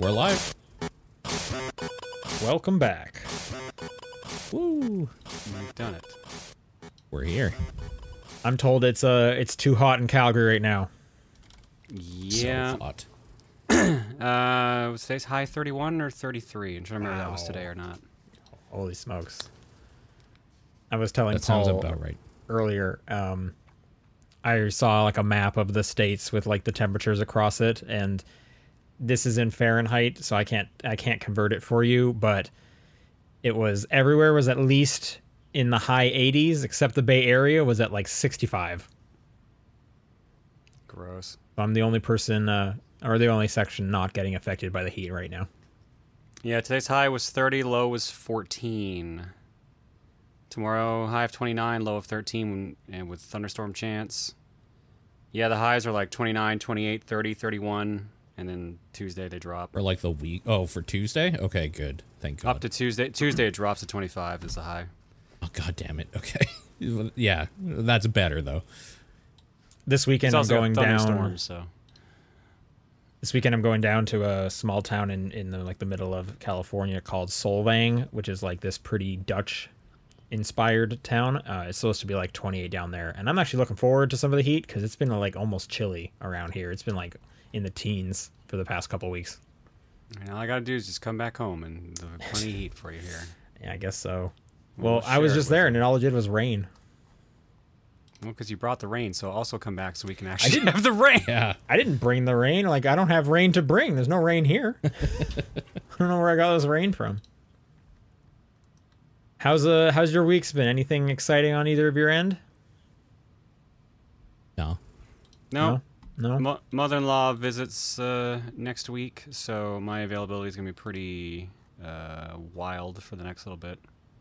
We're live. Welcome back. Woo! We've done it. We're here. I'm told it's too hot in Calgary right now. Yeah. So hot. Was today's high 31 or 33? I'm trying to remember if that was today or not. Holy smokes! I was telling that Paul sounds about right earlier. I saw like a map of the states with like the temperatures across it, and this is in Fahrenheit, so I can't convert it for you, but it was everywhere was at least in the high 80s, except the Bay Area was at like 65. Gross. I'm the only person or the only section not getting affected by the heat right now. Yeah, today's high was 30, low was 14. Tomorrow, high of 29, low of 13, and with thunderstorm chance. Yeah, the highs are like 29, 28, 30, 31, and then Tuesday they drop. Or like the week? Oh, for Tuesday? Okay, good. Thank God. Up to Tuesday. Tuesday it drops to 25 is the high. Oh, God damn it. Okay. Yeah, that's better, though. This weekend I'm going down. So. This weekend I'm going down to a small town in the middle of California called Solvang, which is like this pretty Dutch inspired town. It's supposed to be like 28 down there, and I'm actually looking forward to some of the heat because it's been like almost chilly around here. It's been like in the teens for the past couple weeks. And all I gotta do is just come back home and there'll be plenty of heat for you here. Yeah, I guess so. Well, I was just there and all it did was rain. Well, because you brought the rain, so also come back so we can actually... I didn't have the rain! Yeah. I didn't bring the rain. Like, I don't have rain to bring. There's no rain here. I don't know where I got this rain from. How's your week's been? Anything exciting on either of your end? No. Mother-in-law visits next week, so my availability is going to be pretty wild for the next little bit.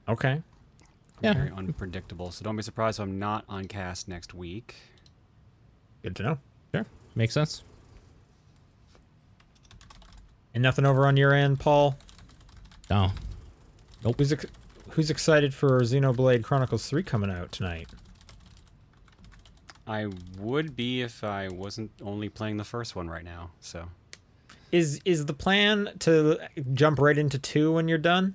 Okay. Yeah. Very unpredictable, so don't be surprised if I'm not on cast next week. Good to know. Sure. Makes sense. And nothing over on your end, Paul? No. Nope. Who's excited for Xenoblade Chronicles 3 coming out tonight? I would be if I wasn't only playing the first one right now, so. Is the plan to jump right into 2 when you're done?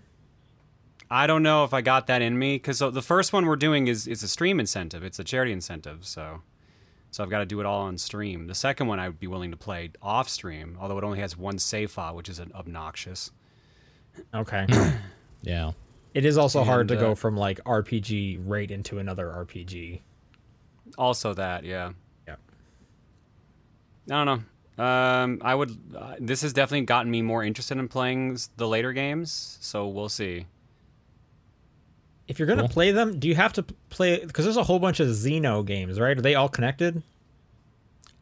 I don't know if I got that in me, because the first one we're doing is a stream incentive. It's a charity incentive, so I've got to do it all on stream. The second one I would be willing to play off stream, although it only has one save file, which is obnoxious. Okay. Yeah. It is also hard to go from like RPG right into another RPG. Also that, yeah. Yeah. I don't know. I would. This has definitely gotten me more interested in playing the later games, so we'll see. If you're going to play them, do you have to play... Because there's a whole bunch of Xeno games, right? Are they all connected?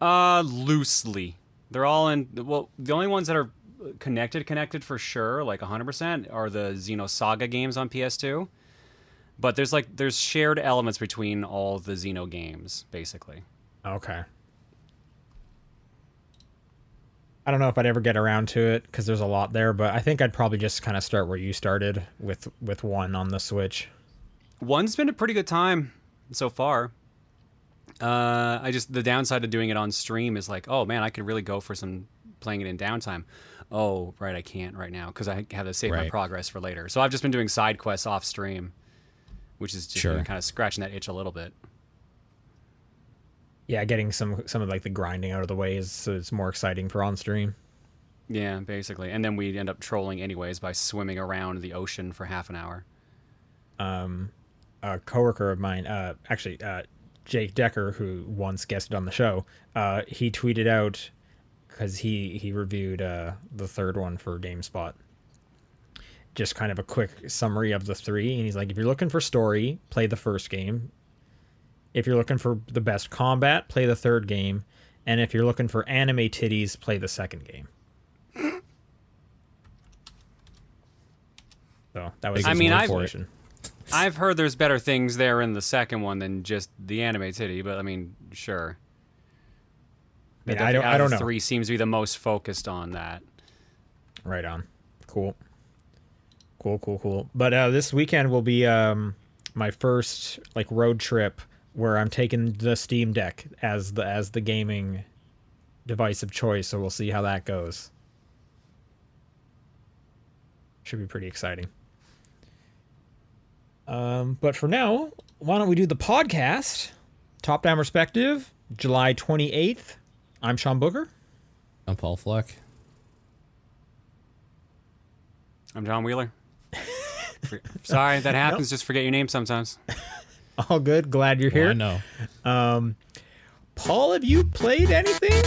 Loosely. They're all in... Well, the only ones that are connected for sure, like 100%, are the Xenosaga games on PS2. But there's shared elements between all the Xeno games, basically. Okay. I don't know if I'd ever get around to it because there's a lot there, but I think I'd probably just kind of start where you started with one on the Switch. One's been a pretty good time so far. The downside of doing it on stream is like, oh man, I could really go for some playing it in downtime. Oh, right, I can't right now because I have to save my progress for later. So I've just been doing side quests off stream, which is just kind of scratching that itch a little bit. Yeah, getting some of like the grinding out of the way so it's more exciting for on stream. Yeah, basically. And then we end up trolling anyways by swimming around the ocean for half an hour. A coworker of mine, Jake Decker, who once guested on the show, he tweeted out because he reviewed the third one for GameSpot. Just kind of a quick summary of the three, and he's like, if you're looking for story, play the first game. If you're looking for the best combat, play the third game. And if you're looking for anime titties, play the second game. So that was I've heard there's better things there in the second one than just the anime titty, but I mean, sure. I don't know. Three seems to be the most focused on that. Right on. Cool. But this weekend will be my first like road trip where I'm taking the Steam Deck as the gaming device of choice, so we'll see how that goes. Should be pretty exciting. But for now, why don't we do the podcast? Top Down Perspective, July 28th. I'm Sean Booker. I'm Paul Fleck. I'm John Wheeler. Sorry, that happens. Nope. Just forget your name sometimes. All good. Glad you're here. I know. Paul, have you played anything?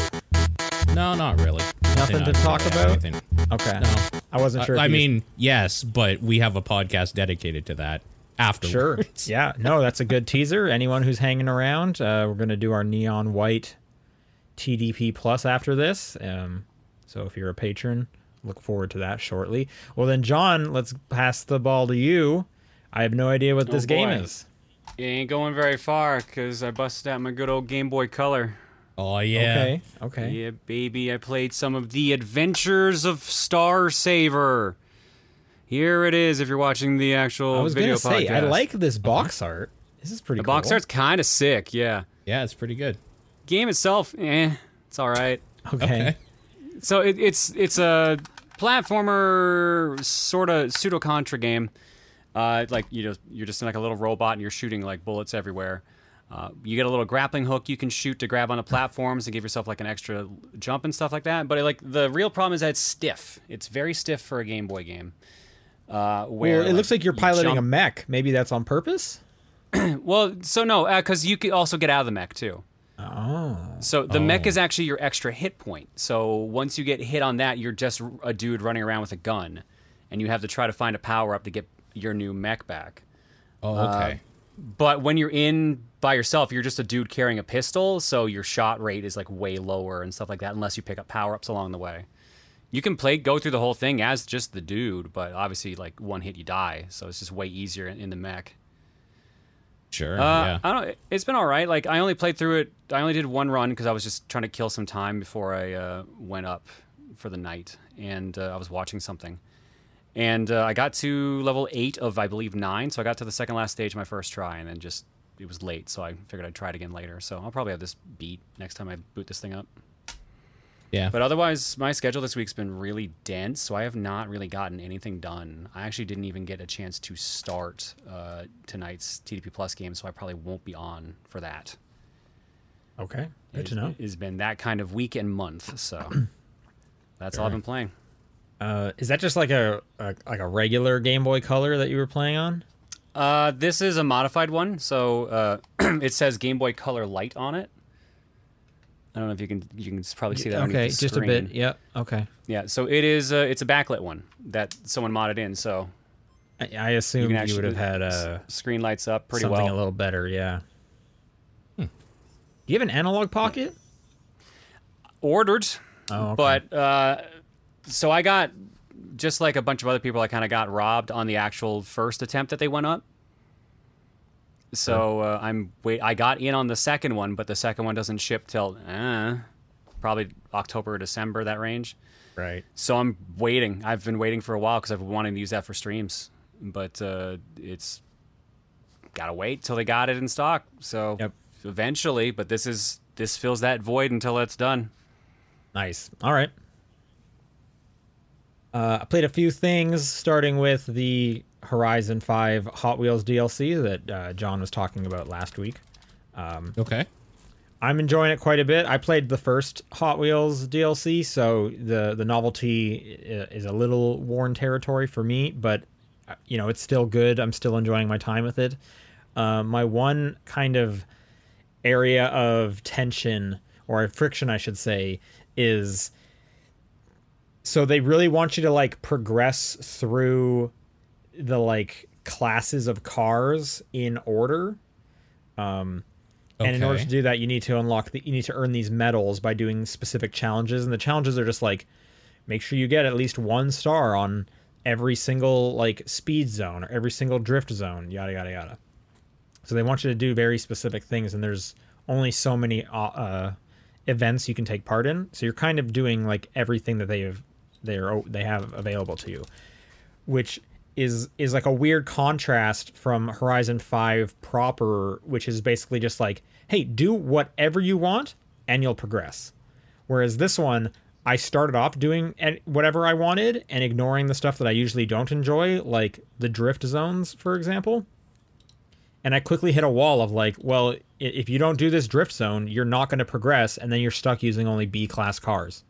No, not really. Nothing to talk about? Anything. Okay. No. I wasn't sure. I mean, yes, but we have a podcast dedicated to that afterwards. Sure. Yeah. No, that's a good teaser. Anyone who's hanging around, we're going to do our Neon White TDP Plus after this. So if you're a patron, look forward to that shortly. Well, then, John, let's pass the ball to you. I have no idea what this game is. It ain't going very far because I busted out my good old Game Boy Color. Oh, yeah. Okay. Okay. Yeah, baby. I played some of the Adventures of Star Saver. Here it is if you're watching the actual video podcast. I was going to say, I like this box art. This is pretty cool. The box art's kind of sick, yeah. Yeah, it's pretty good. Game itself, it's all right. Okay. So it's a platformer sort of pseudo-Contra game. Like you're just like a little robot and you're shooting like bullets everywhere. You get a little grappling hook you can shoot to grab onto platforms and give yourself like an extra jump and stuff like that. But like the real problem is that it's stiff. It's very stiff for a Game Boy game. Well, it looks like you're piloting a mech. Maybe that's on purpose? Well, so no, because you could also get out of the mech too. Oh. So the mech is actually your extra hit point. So once you get hit on that, you're just a dude running around with a gun, and you have to try to find a power up to get your new mech back. Oh, okay. But when you're in by yourself, you're just a dude carrying a pistol, so your shot rate is like way lower and stuff like that, unless you pick up power ups along the way. You can go through the whole thing as just the dude, but obviously like one hit you die, so it's just way easier in the mech. Sure. Yeah. It's been all right. Like I only played through it. I only did one run because I was just trying to kill some time before I went up for the night, and I was watching something. And I got to level 8 of, I believe, 9. So I got to the second last stage my first try, and then just it was late. So I figured I'd try it again later. So I'll probably have this beat next time I boot this thing up. Yeah. But otherwise, my schedule this week's been really dense, so I have not really gotten anything done. I actually didn't even get a chance to start tonight's TDP Plus game, so I probably won't be on for that. Okay. Good to know. It's been that kind of week and month, so that's all I've been playing. Is that just like a regular Game Boy Color that you were playing on? This is a modified one, so it says Game Boy Color Lite on it. I don't know if you can probably see that on the screen. Okay, just a bit. Yeah. Okay. Yeah. So it is. It's a backlit one that someone modded in. So I assume you would have had screen lights up pretty well. Something a little better. Yeah. Do you have an analog pocket? Ordered. Oh. Okay. But so I got, just like a bunch of other people, I kind of got robbed on the actual first attempt that they went up. So I got in on the second one, but the second one doesn't ship till probably October or December, that range. Right. So I'm waiting. I've been waiting for a while because I've been wanting to use that for streams, but it's got to wait till they got it in stock. So eventually, but this fills that void until it's done. Nice. All right. I played a few things, starting with the Horizon 5 Hot Wheels DLC that John was talking about last week. Okay. I'm enjoying it quite a bit. I played the first Hot Wheels DLC, so the novelty is a little worn territory for me, but it's still good. I'm still enjoying my time with it. My one kind of area of tension, or friction, I should say, is... So they really want you to like progress through the like classes of cars in order. And in order to do that, you need to earn these medals by doing specific challenges. And the challenges are just like, make sure you get at least 1 star on every single like speed zone or every single drift zone, yada, yada, yada. So they want you to do very specific things. And there's only so many events you can take part in. So you're kind of doing like everything that they have available to you, which is like a weird contrast from Horizon 5 proper, which is basically just like, hey, do whatever you want and you'll progress. Whereas this one, I started off doing whatever I wanted and ignoring the stuff that I usually don't enjoy, like the drift zones, for example. And I quickly hit a wall of like, well, if you don't do this drift zone, you're not going to progress, and then you're stuck using only B-class cars,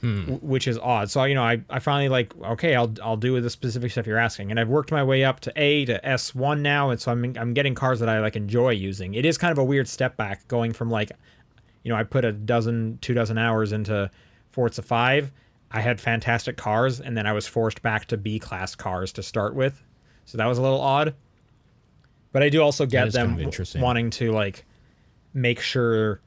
which is odd. So, you know, I finally like, okay, I'll do the specific stuff you're asking, and I've worked my way up to A to S1 now, and so I'm getting cars that I like enjoy using. It is kind of a weird step back going from like, you know, I put two dozen hours into Forza 5. I had fantastic cars, and then I was forced back to B-class cars to start with. So that was a little odd. But I do also get them wanting to, like, make sure,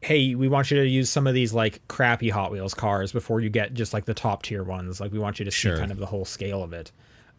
hey, we want you to use some of these, like, crappy Hot Wheels cars before you get just, like, the top-tier ones. Like, we want you to see kind of the whole scale of it.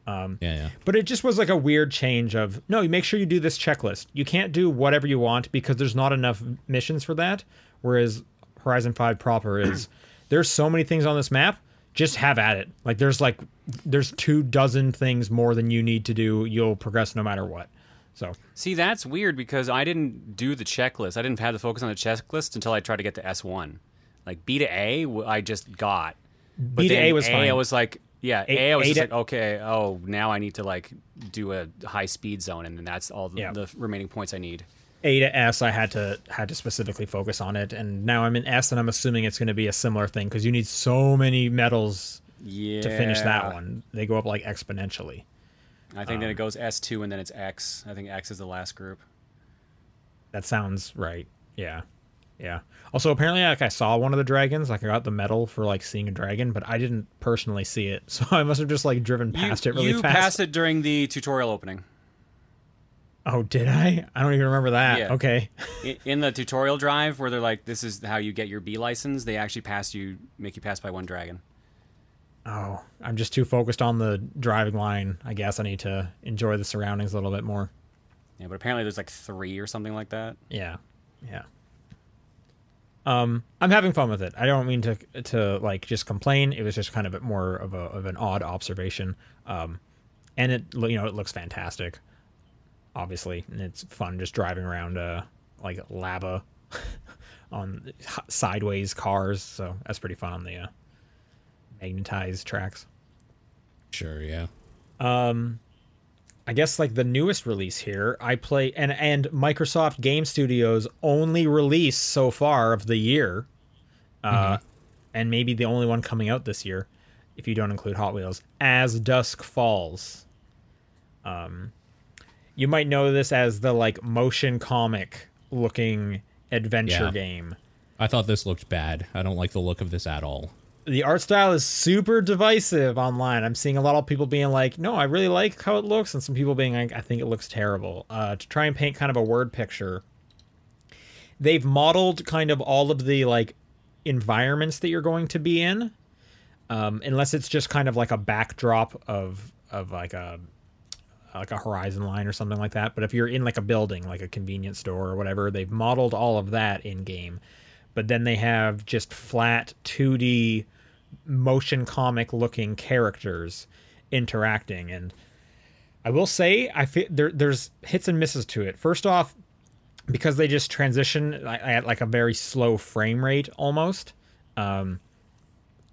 But it just was like a weird change of, no, you make sure you do this checklist. You can't do whatever you want because there's not enough missions for that. Whereas Horizon 5 proper is, there's so many things on this map, just have at it. Like there's 24 things more than you need to do. You'll progress no matter what. So see, that's weird because I didn't do the checklist. I didn't have to focus on the checklist until I tried to get to S1. Like B to A, I just got. But B to A was fine. I was like... Yeah, A, I was just like, okay, oh, now I need to, like, do a high-speed zone, and then that's all the remaining points I need. A to S, I had to specifically focus on it, and now I'm in S, and I'm assuming it's going to be a similar thing, because you need so many medals to finish that one. They go up, like, exponentially. I think then it goes S2, and then it's X. I think X is the last group. That sounds right, yeah. Yeah. Also, apparently, like, I saw one of the dragons. Like, I got the medal for, like, seeing a dragon, but I didn't personally see it. So I must have just, like, driven past it really fast. You passed it during the tutorial opening. Oh, did I? I don't even remember that. Yeah. Okay. In the tutorial drive where they're like, this is how you get your B license, they actually make you pass by one dragon. Oh, I'm just too focused on the driving line. I guess I need to enjoy the surroundings a little bit more. Yeah, but apparently there's, like, 3 or something like that. Yeah. Yeah. I'm having fun with it. I don't mean to like just complain. It was just kind of a bit more of an odd observation. And it, you know, it looks fantastic, obviously, and it's fun just driving around like lava on sideways cars. So that's pretty fun on the magnetized tracks. Sure, yeah. I guess like the newest release here, I play and Microsoft Game Studios' only release so far of the year, and maybe the only one coming out this year, if you don't include Hot Wheels, As Dusk Falls. You might know this as the like motion comic looking adventure game. I thought this looked bad. I don't like the look of this at all. The art style is super divisive online. I'm seeing a lot of people being like, no, I really like how it looks. And some people being like, I think it looks terrible. To try and paint kind of a word picture, they've modeled kind of all of the like environments that you're going to be in. Unless it's just kind of like a backdrop of like a horizon line or something like that. But if you're in like a building, like a convenience store or whatever, they've modeled all of that in game. But then they have just flat 2D motion comic looking characters interacting, and I will say I feel there's hits and misses to it. First off, because they just transition at like a very slow frame rate almost, you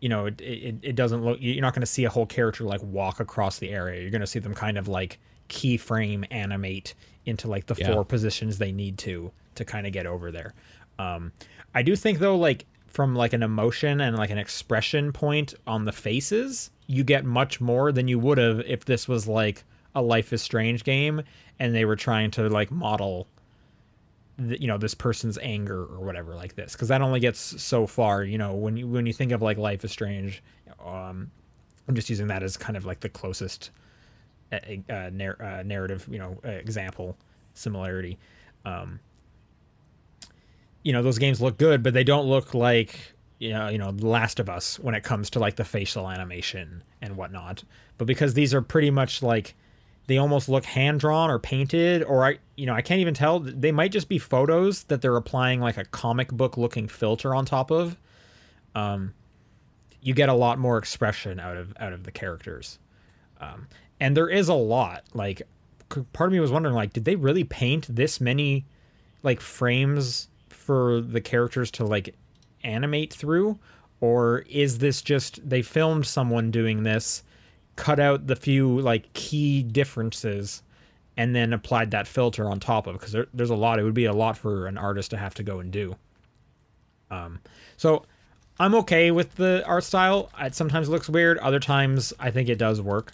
know, it doesn't look, you're not going to see a whole character like walk across the area. You're going to see them kind of like keyframe animate into like the four positions they need to kind of get over there. I do think though, like from like an emotion and like an expression point on the faces, you get much more than you would have if this was like a Life is Strange game and they were trying to like model, you know, this person's anger or whatever like this, because that only gets so far. You know, when you think of like Life is Strange, I'm just using that as kind of like the closest narrative, you know, example similarity. You know, those games look good, but they don't look like, you know, The Last of Us when it comes to like the facial animation and whatnot. But because these are pretty much like, they almost look hand drawn or painted, or I can't even tell. They might just be photos that they're applying like a comic book looking filter on top of. You get a lot more expression out of the characters, and there is a lot. Like, part of me was wondering, like, did they really paint this many like frames for the characters to like animate through? Or is this just they filmed someone doing this, cut out the few like key differences, and then applied that filter on top of it? Because there's a lot. It would be a lot for an artist to have to go and do. So I'm okay with the art style. It sometimes looks weird. Other times I think it does work.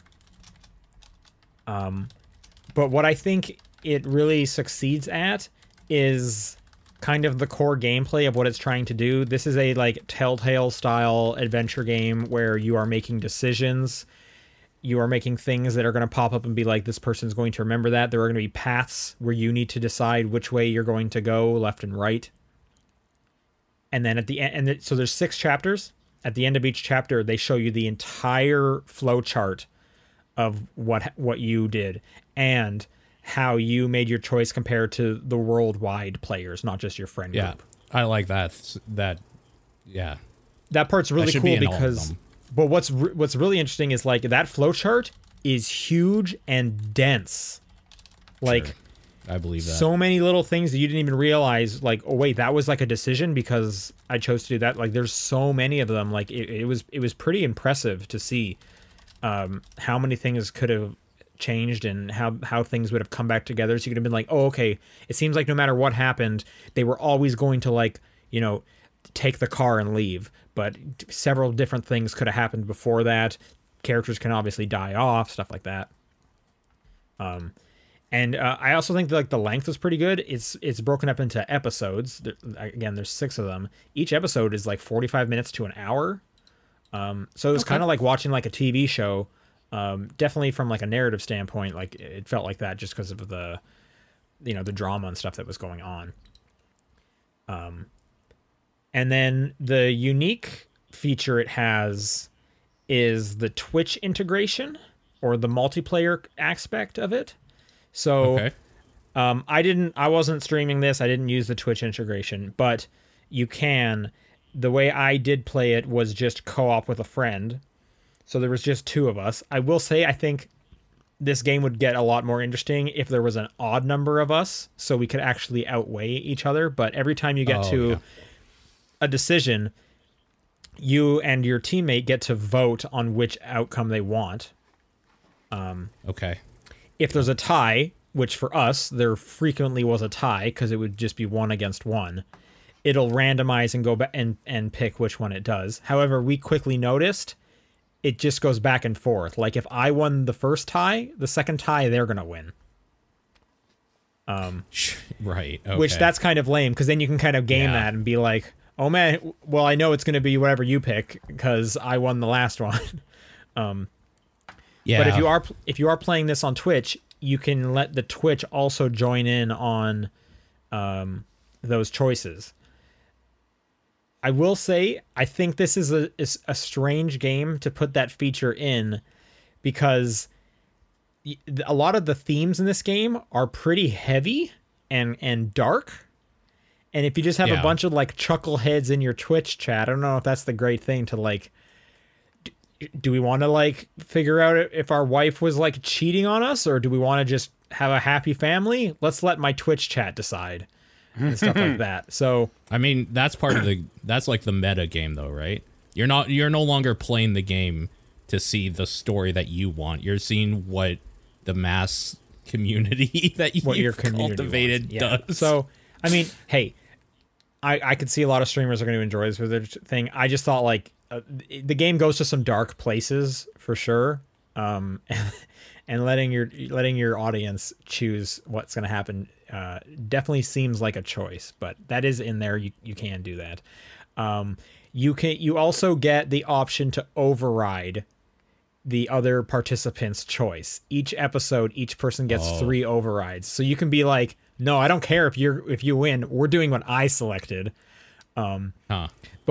But what I think it really succeeds at is kind of the core gameplay of what it's trying to do. This is a like Telltale style adventure game where you are making decisions. You are making things that are going to pop up and be like, this person's going to remember that. There are going to be paths where you need to decide which way you're going to go, left and right. And then at the end, so there's 6 chapters. At the end of each chapter, they show you the entire flow chart of what you did and how you made your choice compared to the worldwide players, not just your friend group. Yeah, I like that. That part's really cool because... But what's really interesting is like that flowchart is huge and dense. Like, sure. I believe that. So many little things that you didn't even realize. Like, oh wait, that was like a decision because I chose to do that. Like, there's so many of them. Like, it was pretty impressive to see how many things could have changed and how things would have come back together. So you could have been like, oh okay, it seems like no matter what happened, they were always going to like, you know, take the car and leave. But several different things could have happened before that. Characters can obviously die off, stuff like that. And I also think that, like, the length is pretty good. It's broken up into episodes. There's 6 of them. Each episode is like 45 minutes to an hour. So it's kind of like watching like a TV show. Definitely from like a narrative standpoint, like it felt like that just because of the, you know, the drama and stuff that was going on. And then the unique feature it has is the Twitch integration or the multiplayer aspect of it. So I wasn't streaming this. I didn't use the Twitch integration, but you can. The way I did play it was just co-op with a friend. So there was just 2 of us. I will say I think this game would get a lot more interesting if there was an odd number of us so we could actually outweigh each other. But every time you get a decision, you and your teammate get to vote on which outcome they want. If there's a tie, which for us there frequently was a tie because it would just be 1 against 1, it'll randomize and go back and pick which one it does. However, we quickly noticed it just goes back and forth. Like if I won the first tie, the second tie they're gonna win. Which that's kind of lame because then you can kind of game that and be like, oh man, well, I know it's going to be whatever you pick because I won the last one. But if you are playing this on Twitch, you can let the Twitch also join in on those choices. I will say, I think this is a strange game to put that feature in because a lot of the themes in this game are pretty heavy and dark. And if you just have a bunch of like chuckleheads in your Twitch chat, I don't know if that's the great thing to like, do we want to like figure out if our wife was like cheating on us, or do we want to just have a happy family? Let's let my Twitch chat decide and stuff like that. So, I mean, that's part of that's like the meta game though, right? You're no longer playing the game to see the story that you want. You're seeing what the mass community that you've cultivated does. So, I mean, hey, I could see a lot of streamers are going to enjoy this with their thing. I just thought, like, the game goes to some dark places for sure, and letting your audience choose what's going to happen definitely seems like a choice. But that is in there. You can do that. You also get the option to override the other participant's choice. Each episode, each person gets 3 overrides, so you can be like, no, I don't care if you win. We're doing what I selected. But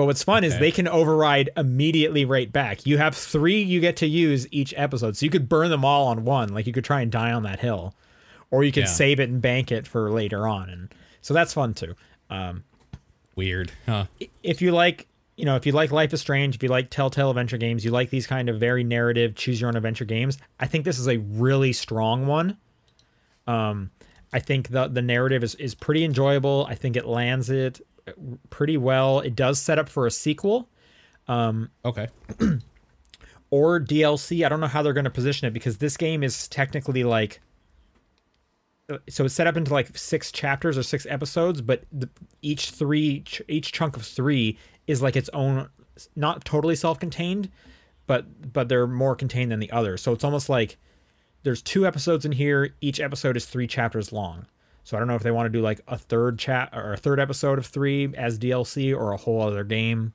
what's fun is they can override immediately right back. You have 3 you get to use each episode. So you could burn them all on one. Like you could try and die on that hill. Or you could save it and bank it for later on. And so that's fun too. Weird. Huh. If you like, you know, if you like Life is Strange, if you like Telltale adventure games, you like these kind of very narrative, choose your own adventure games, I think this is a really strong one. I think the narrative is pretty enjoyable. I think it lands it pretty well. It does set up for a sequel. Okay. Or DLC. I don't know how they're going to position it, because this game is technically like... So it's set up into like 6 chapters or 6 episodes, but each chunk of 3 is like its own, not totally self-contained, but they're more contained than the other. So it's almost like there's 2 episodes in here. Each episode is 3 chapters long. So I don't know if they want to do like a third episode of 3 as DLC or a whole other game.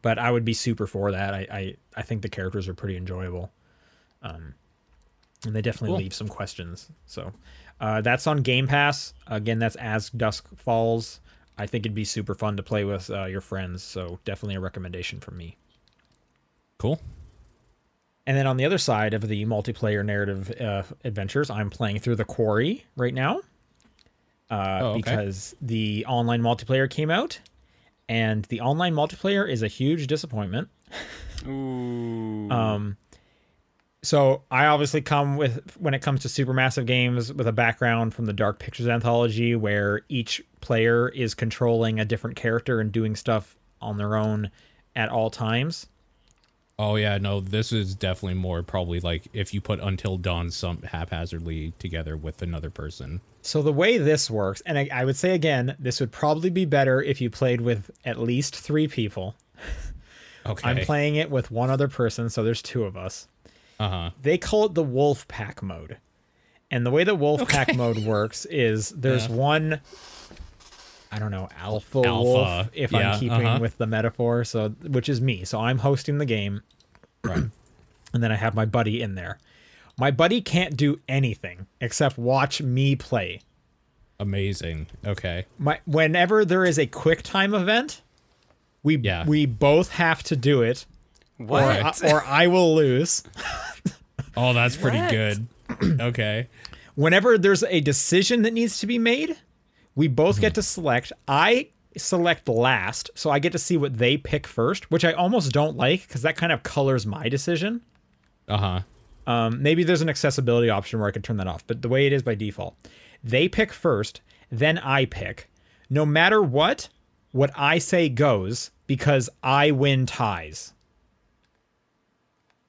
But I would be super for that. I think the characters are pretty enjoyable. And they definitely leave some questions. So that's on Game Pass. Again, that's As Dusk Falls. I think it'd be super fun to play with your friends. So definitely a recommendation from me. Cool. And then on the other side of the multiplayer narrative adventures, I'm playing through The Quarry right now. Okay. Because the online multiplayer came out. And the online multiplayer is a huge disappointment. Ooh. So I obviously come with, when it comes to Supermassive games, with a background from the Dark Pictures Anthology, where each player is controlling a different character and doing stuff on their own at all times. Oh yeah, no, this is definitely more probably like if you put Until Dawn some haphazardly together with another person. So the way this works, and I would say again, this would probably be better if you played with at least 3 people. Okay. I'm playing it with 1 other person, so there's 2 of us. Uh-huh. They call it the Wolf Pack mode. And the way the Wolf Pack mode works is there's one, I don't know, alpha wolf, if I'm keeping with the metaphor, so, which is me. So I'm hosting the game, right. And then I have my buddy in there. My buddy can't do anything except watch me play. Amazing. Okay. Whenever there is a quick time event, we both have to do it. What? Or I will lose. Oh, that's pretty good. Okay. Whenever there's a decision that needs to be made, we both get to select. I select last, so I get to see what they pick first, which I almost don't like because that kind of colors my decision. Uh-huh. Maybe there's an accessibility option where I could turn that off, but the way it is by default, they pick first, then I pick. No matter what I say goes, because I win ties.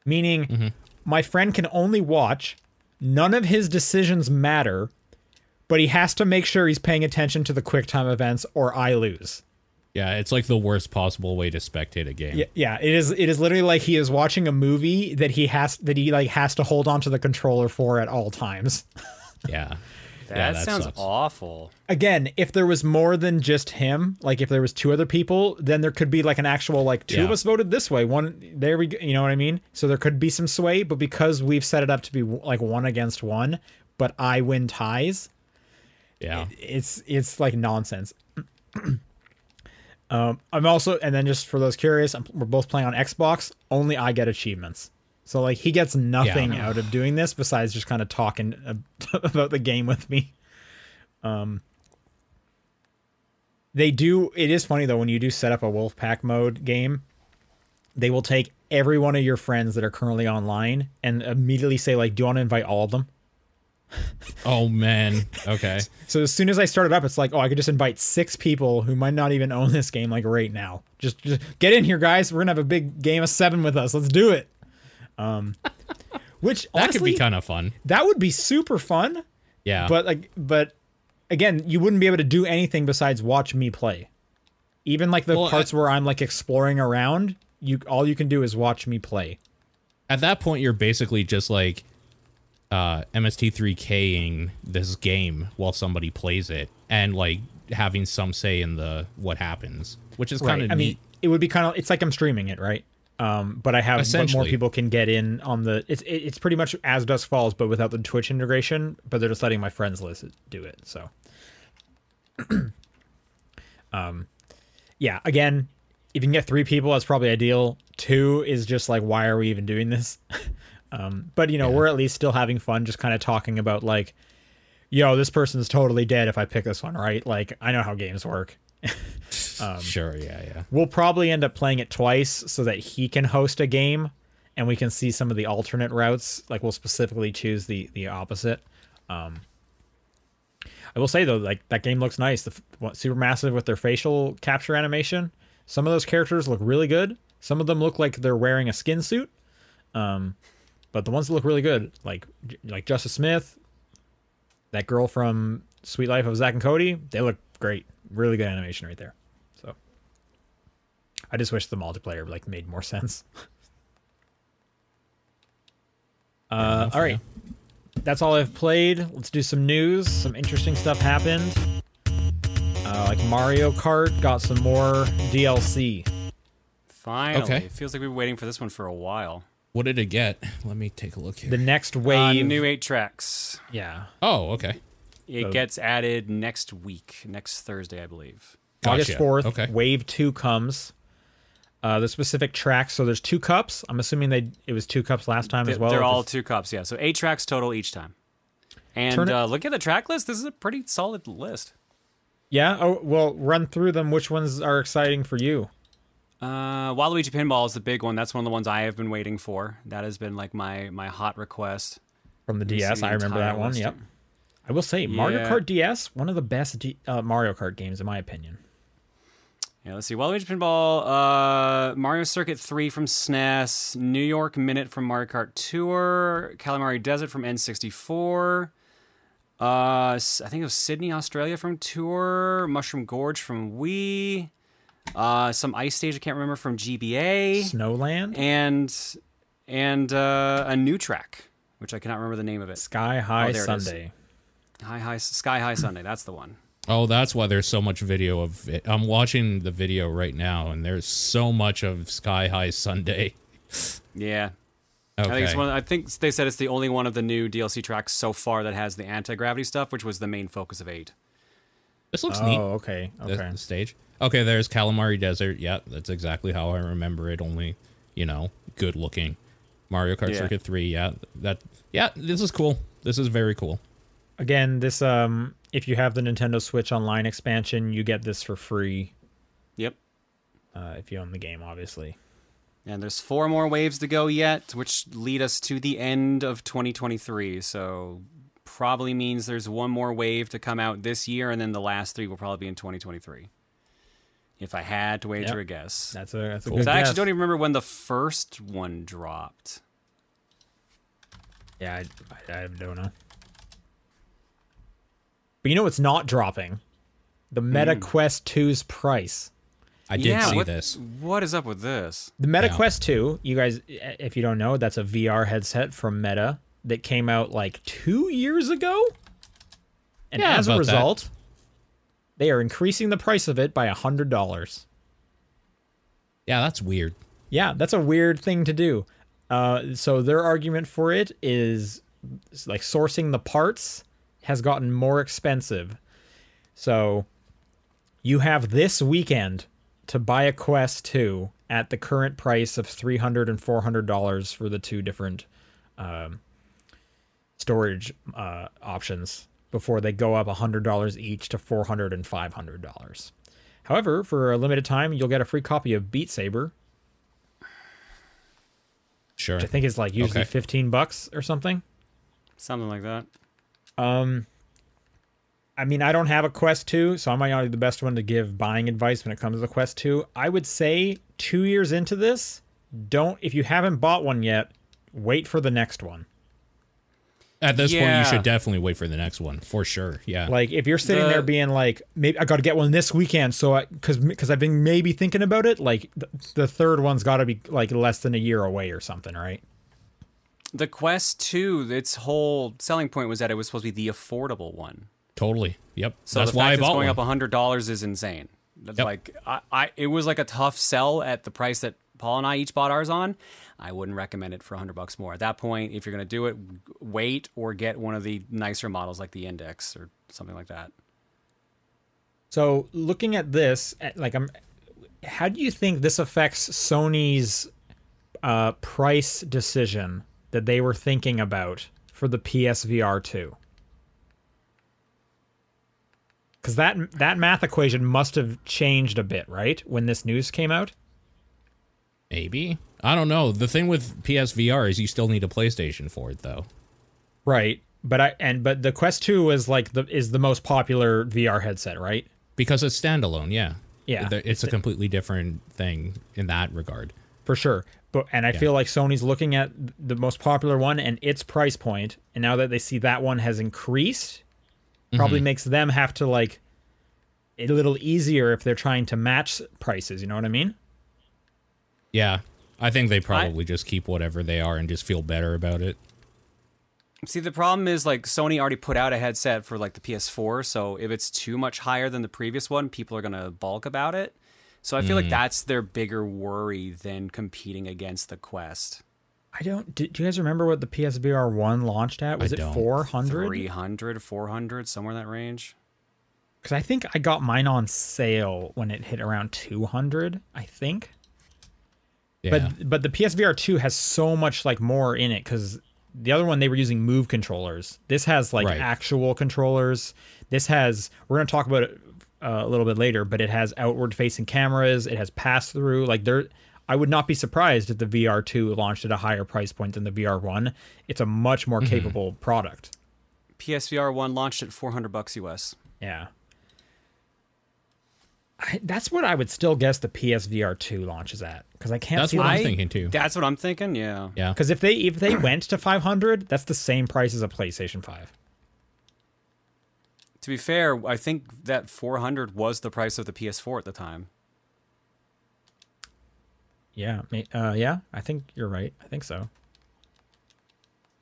Meaning, my friend can only watch, none of his decisions matter, but he has to make sure he's paying attention to the quick time events or I lose. Yeah, it's like the worst possible way to spectate a game. Yeah, it is literally like he is watching a movie that he has to hold on to the controller for at all times. Yeah. That sounds awful. Again, if there was more than just him, like if there was 2 other people, then there could be like an actual, like, 2 of us voted this way, 1, there we go, you know what I mean? So there could be some sway, but because we've set it up to be like 1 against 1, but I win ties. Yeah. It's like nonsense. I'm also, and then just for those curious, we're both playing on Xbox, only I get achievements. So, like, he gets nothing out of doing this besides just kind of talking about the game with me. It is funny, though, when you do set up a Wolfpack mode game, they will take every one of your friends that are currently online and immediately say, like, do you want to invite all of them? Oh, man. Okay. So as soon as I started up, it's like, oh, I could just invite 6 people who might not even own this game, like, right now. Just get in here, guys. We're going to have a big game of 7 with us. Let's do it. Which that honestly, could be kind of fun. That would be super fun. Yeah. But again, you wouldn't be able to do anything besides watch me play. Even like the parts where I'm like exploring around, all you can do is watch me play. At that point, you're basically just like MST3K-ing this game while somebody plays it, and like having some say in the what happens, which is kind of neat. I mean, it would be kind of, it's like I'm streaming it, right? But I have more people can get in on the. It's pretty much As Dusk Falls, but without the Twitch integration. But they're just letting my friends list do it. So, yeah. Again, if you can get 3 people, that's probably ideal. 2 is just like, why are we even doing this? But you know, we're at least still having fun, just kind of talking about like, yo, this person's totally dead if I pick this one, right? Like, I know how games work. Sure, yeah. We'll probably end up playing it twice so that he can host a game and we can see some of the alternate routes. Like, we'll specifically choose the opposite. I will say though, like, that game looks nice. The Supermassive with their facial capture animation, some of those characters look really good. Some of them look like they're wearing a skin suit, but the ones that look really good, like Justice Smith, that girl from Sweet Life of Zack and Cody, they look great. Really good animation right there. So I just wish the multiplayer like made more sense. All right. That's all I've played. Let's do some news. Some interesting stuff happened. Like Mario Kart got some more DLC. Finally. Okay. It feels like we've been waiting for this one for a while. What did it get? Let me take a look here. The next wave. New 8 tracks. Yeah. Oh, okay. It gets added next week. Next Thursday, I believe. Gotcha. August 4th, okay. Wave 2 comes. The specific tracks, so there's 2 cups. I'm assuming it was 2 cups last time as well. They're all 2 cups, yeah. So 8 tracks total each time. And look at the track list. This is a pretty solid list. Yeah? Oh, well, run through them. Which ones are exciting for you? Waluigi Pinball is the big one. That's one of the ones I have been waiting for. That has been like my hot request. From the DS, I remember that one, yep. I will say, Mario Kart DS, one of the best Mario Kart games in my opinion. Yeah, let's see. Waluigi Pinball, Mario Circuit 3 from SNES, New York Minute from Mario Kart Tour, Calamari Desert from N64, I think it was Sydney, Australia from Tour, Mushroom Gorge from Wii, some Ice Stage I can't remember from GBA, Snowland, and a new track, which I cannot remember the name of it. Sky High Sunday. Sky High Sunday, that's the one. Oh, that's why there's so much video of it. I'm watching the video right now, and there's so much of Sky High Sunday. Yeah. Okay. I think they said it's the only one of the new DLC tracks so far that has the anti-gravity stuff, which was the main focus of 8. This looks neat. Oh, okay. Okay. The stage. Okay, there's Calamari Desert. Yeah, that's exactly how I remember it, only, you know, good looking. Mario Kart Circuit 3. Yeah, this is cool. This is very cool. Again, this... if you have the Nintendo Switch Online expansion, you get this for free. Yep. If you own the game, obviously. And there's 4 more waves to go yet, which lead us to the end of 2023. So probably means there's 1 more wave to come out this year, and then the last 3 will probably be in 2023. If I had to wager a guess. That's a good guess. I actually don't even remember when the first one dropped. Yeah, I don't know. But you know what's not dropping? The Meta Quest 2's price. I did see this. What is up with this? The Meta Quest 2, you guys, if you don't know, that's a VR headset from Meta that came out like 2 years ago. And as a result, they are increasing the price of it by $100. Yeah, that's weird. Yeah, that's a weird thing to do. So their argument for it is like sourcing the parts has gotten more expensive. So you have this weekend to buy a Quest 2 at the current price of $300 and $400 for the 2 different storage options before they go up $100 each to $400 and $500. However, for a limited time, you'll get a free copy of Beat Saber. Sure. Which I think is like usually $15 or something. Something like that. I mean, I don't have a Quest 2, so I might not be the best one to give buying advice when it comes to the Quest 2. I would say 2 years into this, if you haven't bought one yet, wait for the next one. At this point, you should definitely wait for the next one, for sure, yeah. Like, if you're sitting there being like, maybe I got to get one this weekend, so because I've been maybe thinking about it, like, the third one's got to be, like, less than a year away or something, right? The Quest 2, its whole selling point was that it was supposed to be the affordable one. Totally. Yep. So that's why I bought one. The fact it's going up $100 is insane. Yep. Like, it was like a tough sell at the price that Paul and I each bought ours on. I wouldn't recommend it for $100 more. At that point, if you're going to do it, wait or get one of the nicer models like the Index or something like that. So looking at this, how do you think this affects Sony's price decision that they were thinking about for the PSVR 2? Because that math equation must have changed a bit, right? When this news came out? Maybe. I don't know. The thing with PSVR is you still need a PlayStation for it, though. Right. But the Quest 2 is like the most popular VR headset, right? Because it's standalone, yeah. Yeah. It's a completely different thing in that regard. For sure. And I feel like Sony's looking at the most popular one and its price point, and now that they see that one has increased, probably makes them have to like a little easier if they're trying to match prices, you know what I mean? Yeah. I think they probably just keep whatever they are and just feel better about it. See, the problem is, like, Sony already put out a headset for, like, the PS4, so if it's too much higher than the previous one, people are going to balk about it. So I feel like that's their bigger worry than competing against the Quest. Do you guys remember what the PSVR 1 launched at? Was it 400? 300, 400, somewhere in that range. Because I think I got mine on sale when it hit around 200, I think. Yeah. But the PSVR 2 has so much, like, more in it, because... The other one, they were using Move controllers. This has, like, actual controllers. This has... We're going to talk about it a little bit later, but it has outward-facing cameras. It has pass-through. Like, I would not be surprised if the VR2 launched at a higher price point than the VR1. It's a much more capable product. PSVR1 launched at $400 US. Yeah. That's what I would still guess the PSVR2 launches at, because I can't. That's what I'm thinking too. That's what I'm thinking. Yeah. Yeah. Because if they went to 500, that's the same price as a PlayStation 5. To be fair, I think that 400 was the price of the PS4 at the time. Yeah. Yeah. I think you're right. I think so.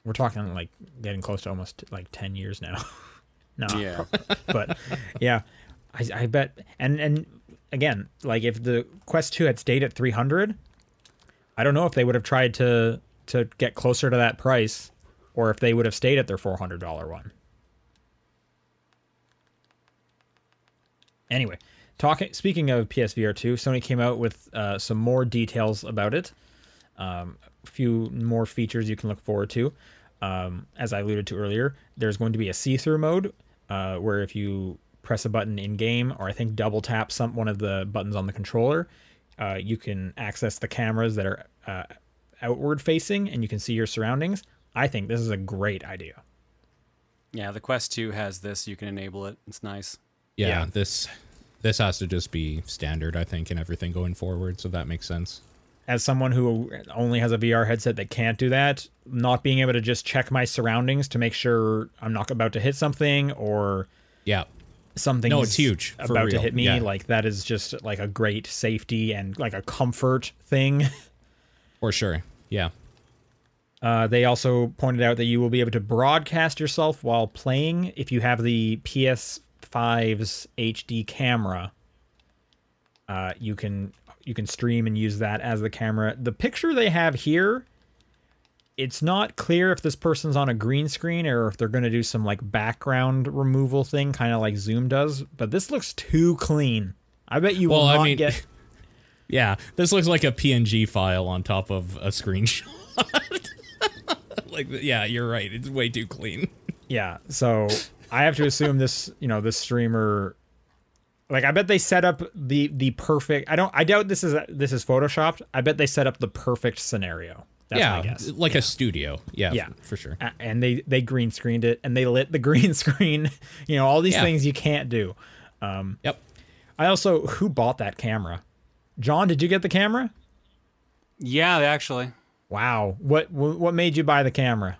We're talking like getting close to almost like 10 years now. No. Yeah. But yeah. I bet, and again, like if the Quest 2 had stayed at 300, I don't know if they would have tried to get closer to that price, or if they would have stayed at their $400 one. Anyway, speaking of PSVR 2, Sony came out with some more details about it, a few more features you can look forward to. As I alluded to earlier, there's going to be a see-through mode where if you press a button in game, or I think double tap one of the buttons on the controller, you can access the cameras that are outward facing, and you can see your surroundings. I think this is a great idea. Yeah, the Quest 2 has this. You can enable it. It's nice. Yeah. This has to just be standard, I think, in everything going forward. So that makes sense. As someone who only has a VR headset that can't do that, not being able to just check my surroundings to make sure I'm not about to hit something or it's huge about to hit me. Yeah. Like that is just like a great safety and like a comfort thing. For sure. Yeah. They also pointed out that you will be able to broadcast yourself while playing if you have the PS5's HD camera. You can stream and use that as the camera. The picture they have here, it's not clear if this person's on a green screen or if they're going to do some like background removal thing, kind of like Zoom does. But this looks too clean. I bet you will not get. Yeah, this looks like a PNG file on top of a screenshot. Like, yeah, you're right. It's way too clean. Yeah, so I have to assume this. You know, this streamer. Like, I bet they set up the perfect. I doubt this is photoshopped. I bet they set up the perfect scenario. That's my guess. Like a studio. Yeah, for sure. And they green screened it, and they lit the green screen. You know, all these things you can't do. Yep. I also, who bought that camera? John, did you get the camera? Yeah, actually. Wow. What made you buy the camera?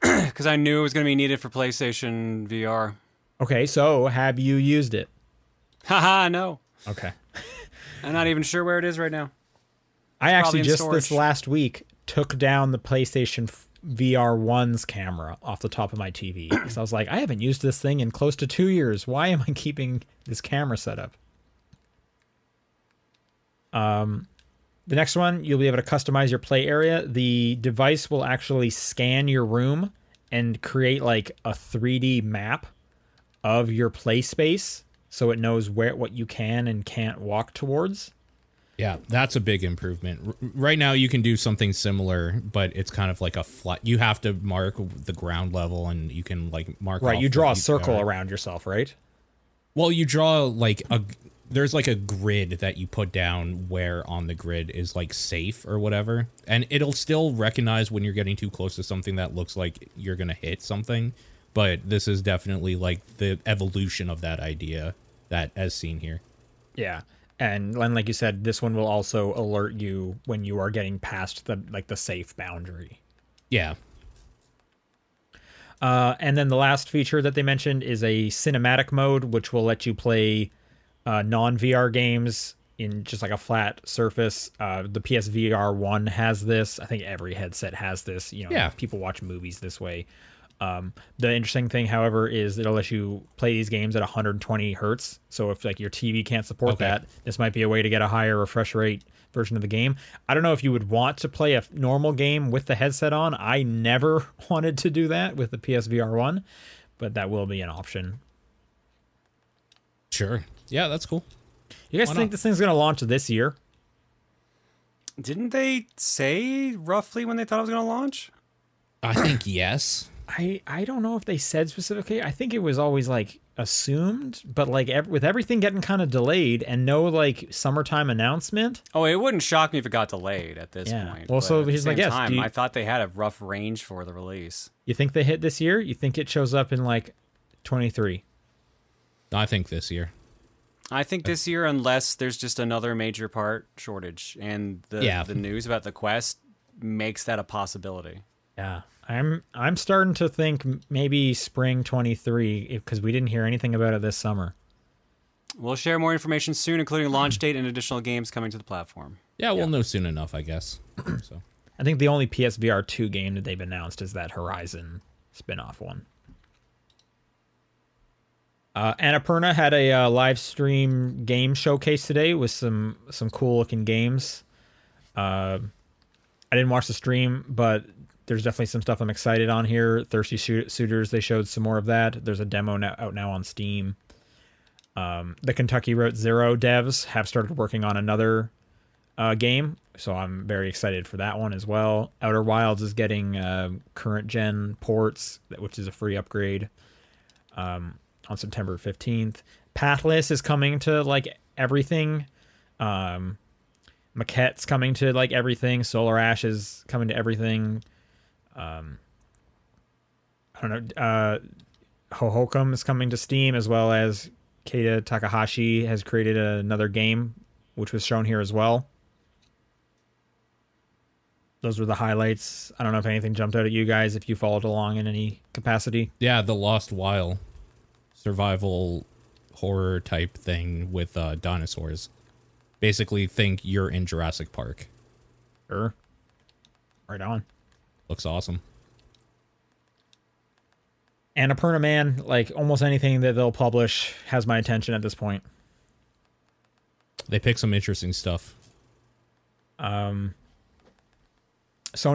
Because I knew it was going to be needed for PlayStation VR. Okay, so have you used it? Haha, no. Okay. I'm not even sure where it is right now. I actually just this last week took down the PlayStation VR1's camera off the top of my TV. So I was like, I haven't used this thing in close to 2 years. Why am I keeping this camera set up? The next one, you'll be able to customize your play area. The device will actually scan your room and create like a 3D map of your play space, so it knows what you can and can't walk towards. Yeah, that's a big improvement. Right now, you can do something similar, but it's kind of like a flat. You have to mark the ground level, and you can like mark. Right, you draw a circle around yourself, right? Well, you draw like there's like a grid that you put down where on the grid is like safe or whatever, and it'll still recognize when you're getting too close to something that looks like you're gonna hit something. But this is definitely like the evolution of that idea that as seen here. Yeah. And like you said, this one will also alert you when you are getting past the like the safe boundary. Yeah. And then the last feature that they mentioned is a cinematic mode, which will let you play non-VR games in just like a flat surface. The PSVR 1 has this. I think every headset has this. You know, yeah. People watch movies this way. The interesting thing, however, is it'll let you play these games at 120 hertz. So if like your TV can't support that, this might be a way to get a higher refresh rate version of the game. I don't know if you would want to play a normal game with the headset on. I never wanted to do that with the PSVR 1, but that will be an option. Sure. Yeah, that's cool. You guys think this thing's going to launch this year? Didn't they say roughly when they thought it was going to launch? I think yes. I don't know if they said specifically. I think it was always like assumed, but like with everything getting kind of delayed and no like summertime announcement. Oh, it wouldn't shock me if it got delayed at this point. Well, so he's like, yes. I thought they had a rough range for the release. You think they hit this year? You think it shows up in like 23? I think this year. I think this year, unless there's just another major part shortage, and the news about the Quest makes that a possibility. Yeah. I'm starting to think maybe spring 23, because we didn't hear anything about it this summer. We'll share more information soon, including launch date and additional games coming to the platform. Yeah, we'll know soon enough, I guess. So I think the only PSVR 2 game that they've announced is that Horizon spin-off one. Annapurna had a live stream game showcase today with some cool-looking games. I didn't watch the stream, but there's definitely some stuff I'm excited on here. Thirsty Suitors, they showed some more of that. There's a demo out now on Steam. The Kentucky Route Zero devs have started working on another game, so I'm very excited for that one as well. Outer Wilds is getting current-gen ports, which is a free upgrade on September 15th. Pathless is coming to, like, everything. Maquette's coming to, like, everything. Solar Ash is coming to everything. I don't know. Hohokam is coming to Steam, as well as Keita Takahashi has created another game, which was shown here as well. Those were the highlights. I don't know if anything jumped out at you guys, if you followed along in any capacity. Yeah, the Lost While survival horror type thing with dinosaurs. Basically, think you're in Jurassic Park. Sure. Right on. Looks awesome. Annapurna, man, like almost anything that they'll publish has my attention at this point. They pick some interesting stuff. Sony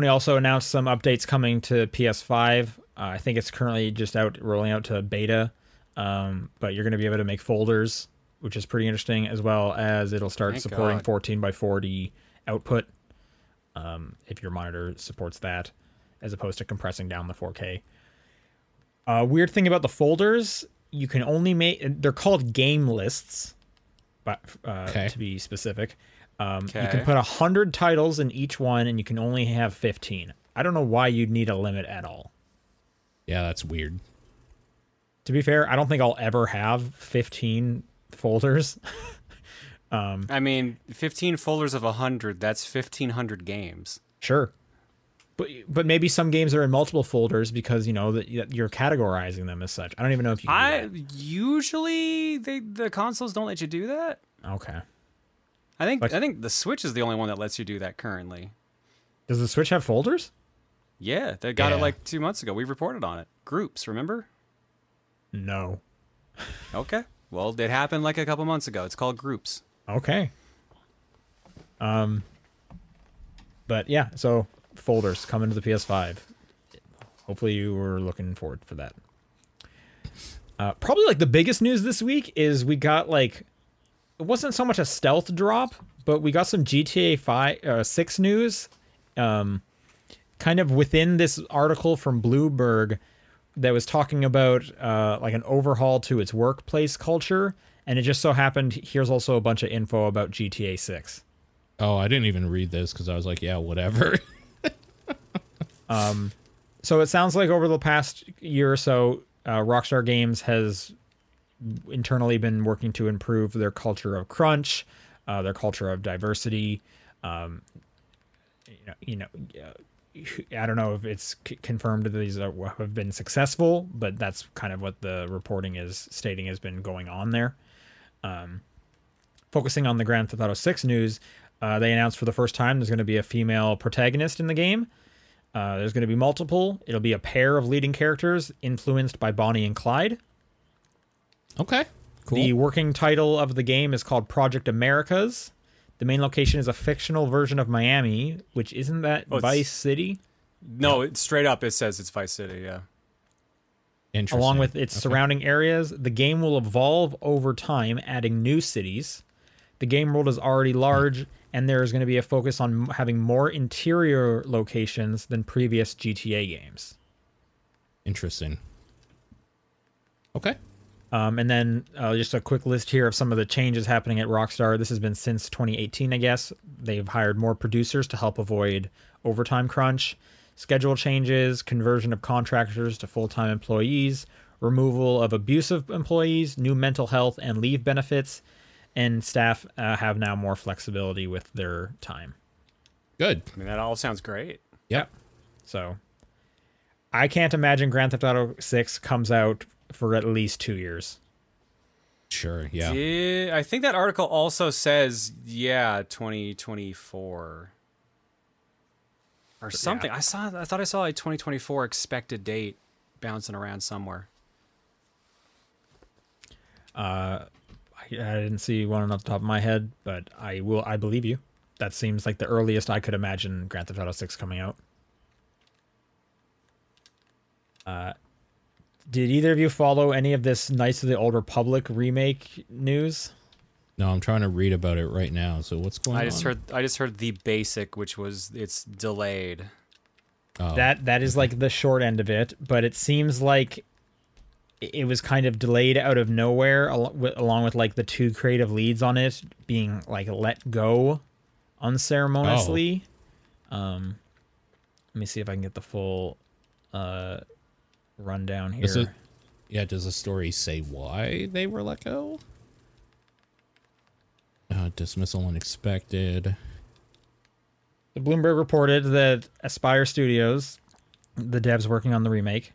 also announced some updates coming to PS5. I think it's currently just rolling out to beta, but you're going to be able to make folders, which is pretty interesting, as well as it'll start supporting 14x40 output if your monitor supports that, as opposed to compressing down the 4K. Weird thing about the folders, you can only make... They're called game lists, but to be specific. You can put 100 titles in each one, and you can only have 15. I don't know why you'd need a limit at all. Yeah, that's weird. To be fair, I don't think I'll ever have 15 folders. I mean, 15 folders of 100, that's 1,500 games. Sure. But maybe some games are in multiple folders because, you know, that you're categorizing them as such. I don't even know if you can do that. Usually the consoles don't let you do that. Okay. I think the Switch is the only one that lets you do that currently. Does the Switch have folders? Yeah, they got it like 2 months ago. We reported on it. Groups, remember? No. Okay. Well, it happened like a couple months ago. It's called Groups. Okay. But yeah, so... folders coming to the PS5. Hopefully you were looking forward for that. Probably like the biggest news this week is we got like, it wasn't so much a stealth drop, but we got some GTA 6 news kind of within this article from Bloomberg that was talking about like an overhaul to its workplace culture. And it just so happened, here's also a bunch of info about GTA 6. Oh, I didn't even read this because I was like, yeah, whatever. So it sounds like over the past year or so, Rockstar Games has internally been working to improve their culture of crunch, their culture of diversity. I don't know if it's confirmed that these have been successful, but that's kind of what the reporting is stating has been going on there. Focusing on the Grand Theft Auto 6 news, they announced for the first time there's going to be a female protagonist in the game. There's going to be multiple. It'll be a pair of leading characters influenced by Bonnie and Clyde. Okay, cool. The working title of the game is called Project Americas. The main location is a fictional version of Miami, which isn't that Vice City? No, it straight up it says it's Vice City, yeah. Interesting. Along with its surrounding areas, the game will evolve over time, adding new cities. The game world is already large, and there's going to be a focus on having more interior locations than previous GTA games. Interesting. Okay. And then just a quick list here of some of the changes happening at Rockstar. This has been since 2018, I guess. They've hired more producers to help avoid overtime crunch, schedule changes, conversion of contractors to full-time employees, removal of abusive employees, new mental health and leave benefits, and staff have now more flexibility with their time. Good. I mean, that all sounds great. Yep. So I can't imagine Grand Theft Auto 6 comes out for at least 2 years. Sure, yeah. Yeah, I think that article also says, 2024 or something. Yeah. I thought I saw a 2024 expected date bouncing around somewhere. I didn't see one off the top of my head, but I believe you. That seems like the earliest I could imagine Grand Theft Auto 6 coming out. Did either of you follow any of this Knights of the Old Republic remake news? No, I'm trying to read about it right now. So what's going on? I just heard the basic, which was it's delayed. Oh. That is like the short end of it, but it seems like it was kind of delayed out of nowhere, along with like the two creative leads on it being like let go unceremoniously. Oh. Let me see if I can get the full rundown here. Does the story say why they were let go? Dismissal unexpected. The Bloomberg reported that Aspire Studios, the devs working on the remake,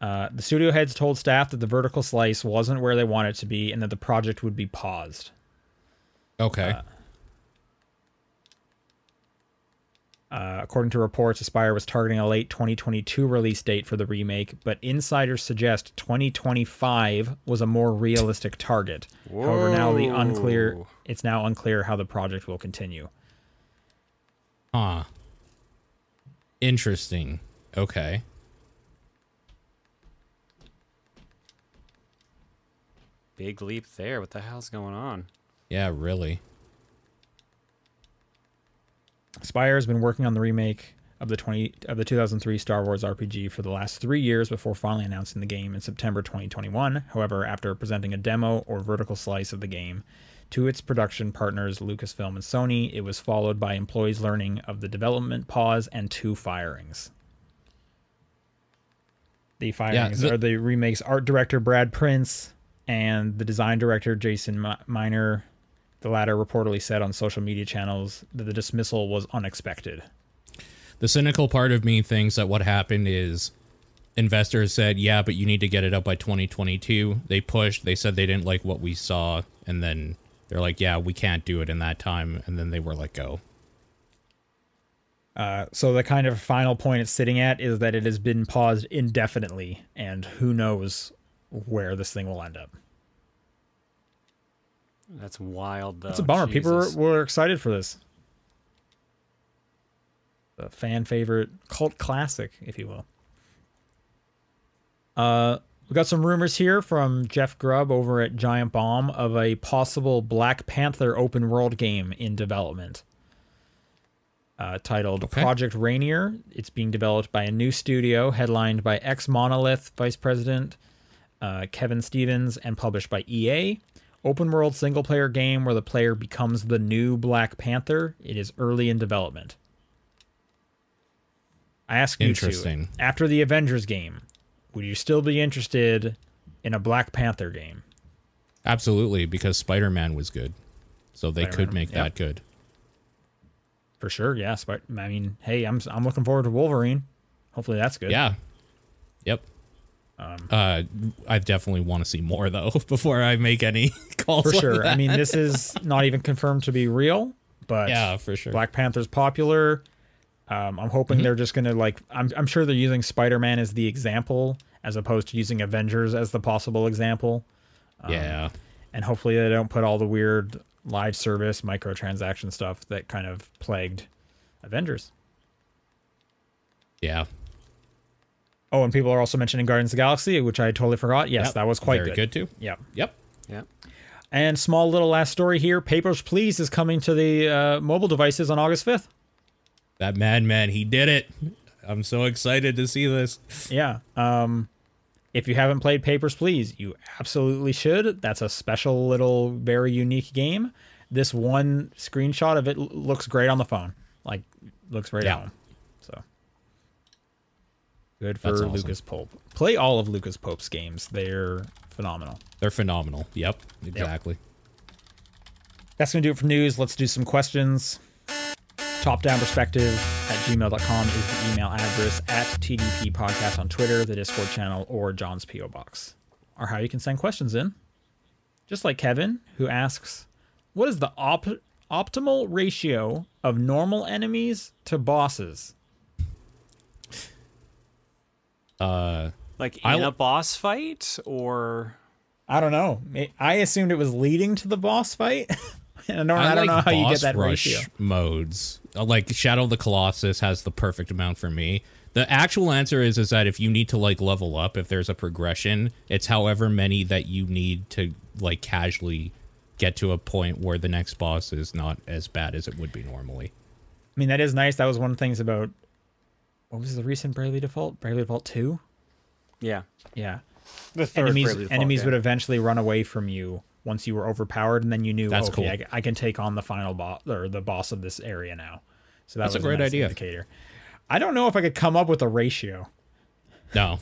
the studio heads told staff that the vertical slice wasn't where they wanted it to be and that the project would be paused. Okay. According to reports, Aspire was targeting a late 2022 release date for the remake, but insiders suggest 2025 was a more realistic target. Whoa. However, it's now unclear how the project will continue. Interesting. Okay. Big leap there. What the hell's going on? Yeah, really. Spire has been working on the remake of the 2003 Star Wars RPG for the last 3 years before finally announcing the game in September 2021. However, after presenting a demo or vertical slice of the game to its production partners Lucasfilm and Sony, it was followed by employees learning of the development pause and 2 firings. The firings are the remake's art director Brad Prince and the design director Jason Miner. The latter reportedly said on social media channels that the dismissal was unexpected. The cynical part of me thinks that what happened is investors said, yeah, but you need to get it up by 2022. They pushed. They said they didn't like what we saw. And then they're like, yeah, we can't do it in that time. And then they were let go. So the kind of final point it's sitting at is that it has been paused indefinitely. And who knows where this thing will end up. That's wild, though. It's a bummer. Jesus. People were excited for this. A fan favorite, cult classic, if you will. We got some rumors here from Jeff Grubb over at Giant Bomb of a possible Black Panther open world game in development. Titled Project Rainier. It's being developed by a new studio headlined by ex-Monolith Vice President Kevin Stevens and published by EA. Open-world single-player game where the player becomes the new Black Panther. It is early in development. I ask you two, after the Avengers game, would you still be interested in a Black Panther game? Absolutely, because Spider-Man was good. So they could make that good. For sure, yeah. I mean, hey, I'm looking forward to Wolverine. Hopefully that's good. Yeah. Yep. I definitely want to see more, though, before I make any calls. For sure. That. I mean, this is not even confirmed to be real, but yeah, for sure. Black Panther's popular. I'm hoping they're just going to, like, I'm sure they're using Spider-Man as the example as opposed to using Avengers as the possible example. Yeah. And hopefully they don't put all the weird live service microtransaction stuff that kind of plagued Avengers. Yeah. Oh, and people are also mentioning Guardians of the Galaxy, which I totally forgot. Yes, that was quite good. Very good, too. Yep. Yep. Yep. And small little last story here. Papers, Please is coming to the mobile devices on August 5th. That madman, he did it. I'm so excited to see this. Yeah. If you haven't played Papers, Please, you absolutely should. That's a special little, very unique game. This one screenshot of it looks great on the phone. Like, looks right on. So good for awesome. Lucas Pope. Play all of Lucas Pope's games. They're phenomenal. They're phenomenal. Yep, exactly. Yep. That's going to do it for news. Let's do some questions. topdownperspective@gmail.com is the email address, @TDP podcast on Twitter, the Discord channel, or John's P.O. Box are how you can send questions in. Just like Kevin, who asks, what is the optimal ratio of normal enemies to bosses? Like in a boss fight, or? I don't know. I assumed it was leading to the boss fight. I don't know how you get that ratio. Modes like Shadow of the Colossus has the perfect amount for me. The actual answer is that if you need to like level up, if there's a progression, it's however many that you need to like casually get to a point where the next boss is not as bad as it would be normally. I mean, that is nice. That was one of the things about what was the recent Bravely Default? Bravely Default 2? Yeah. Yeah. The third enemies would eventually run away from you. Once you were overpowered, and then you knew, that's okay, cool. I can take on the final boss or the boss of this area now. So that's was a great nice idea. Indicator. I don't know if I could come up with a ratio. No.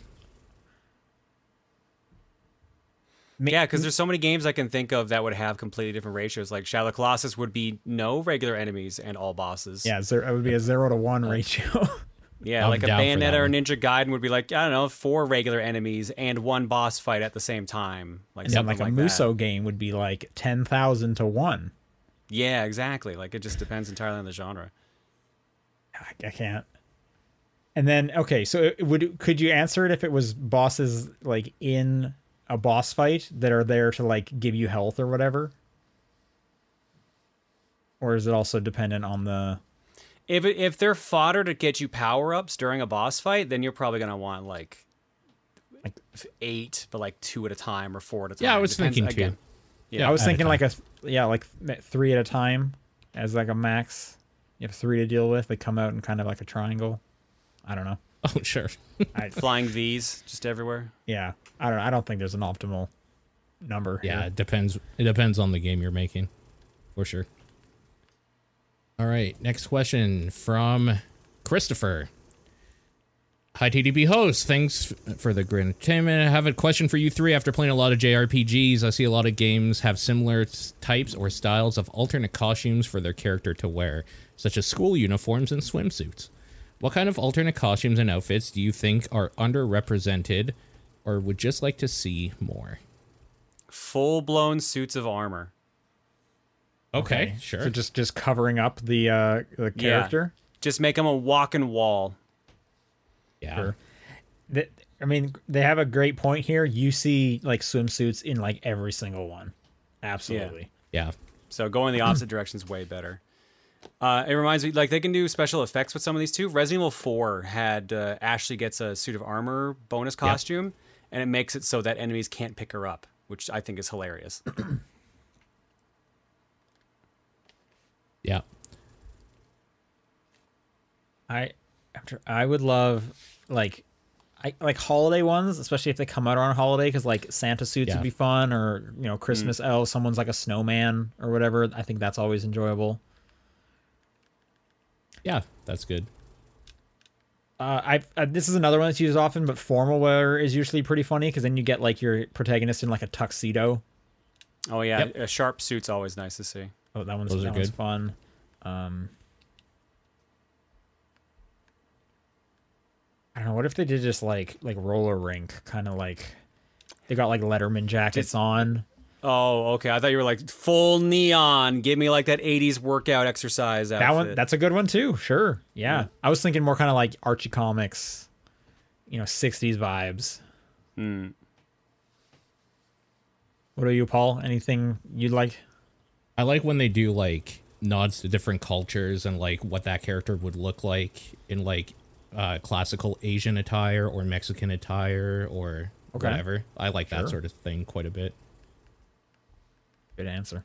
Yeah, because there's so many games I can think of that would have completely different ratios. Like Shadow of the Colossus would be no regular enemies and all bosses. Yeah, it would be a 0 to 1 ratio. Yeah, I'm like a Bayonetta or Ninja Gaiden would be like, I don't know, 4 regular enemies and 1 boss fight at the same time. Like, and something like a Musou game would be like 10,000 to 1. Yeah, exactly. Like, it just depends entirely on the genre. I can't. And then, okay, so could you answer it if it was bosses like in a boss fight that are there to like give you health or whatever? Or is it also dependent on the... If they're fodder to get you power-ups during a boss fight, then you're probably going to want, like 8, but, like, 2 at a time or 4 at a time. Yeah, I was thinking 2. Yeah, I was thinking, like 3 at a time as, like, a max. You have 3 to deal with. They come out in kind of like a triangle. I don't know. Oh, sure. Flying Vs just everywhere. Yeah. I don't know. I don't think there's an optimal number. Yeah, here. It depends on the game you're making, for sure. All right, next question from Christopher. Hi, TDP host. Thanks for the great entertainment. I have a question for you three. After playing a lot of JRPGs, I see a lot of games have similar types or styles of alternate costumes for their character to wear, such as school uniforms and swimsuits. What kind of alternate costumes and outfits do you think are underrepresented or would just like to see more? Full-blown suits of armor. Okay, sure. So just covering up the character? Yeah. Just make him a walking wall. Yeah. Sure. I mean, they have a great point here. You see, like, swimsuits in, like, every single one. Absolutely. Yeah. So going the opposite direction is way better. It reminds me, like, they can do special effects with some of these, too. Resident Evil 4 had Ashley gets a suit of armor bonus costume, and it makes it so that enemies can't pick her up, which I think is hilarious. Yeah, I would love like holiday ones, especially if they come out on a holiday, because like Santa suits would be fun, or you know Christmas elves, someone's like a snowman or whatever. I think that's always enjoyable. Yeah, that's good. This is another one that's used often, but formal wear is usually pretty funny because then you get like your protagonist in like a tuxedo. Oh yeah, yep. A sharp suit's always nice to see. Oh, that one's those that are good. One's fun. I don't know. What if they did just like roller rink, kind of like they got like Letterman jackets on. Oh, okay. I thought you were like full neon. Give me like that 80s workout exercise outfit. That one, that's a good one too. Sure. Yeah. Yeah. I was thinking more kind of like Archie Comics, you know, 60s vibes. Hmm. What are you, Paul? Anything you'd like? I like when they do like nods to different cultures and like what that character would look like in like classical Asian attire or Mexican attire or okay. Whatever. I like sure. That sort of thing quite a bit. Good answer.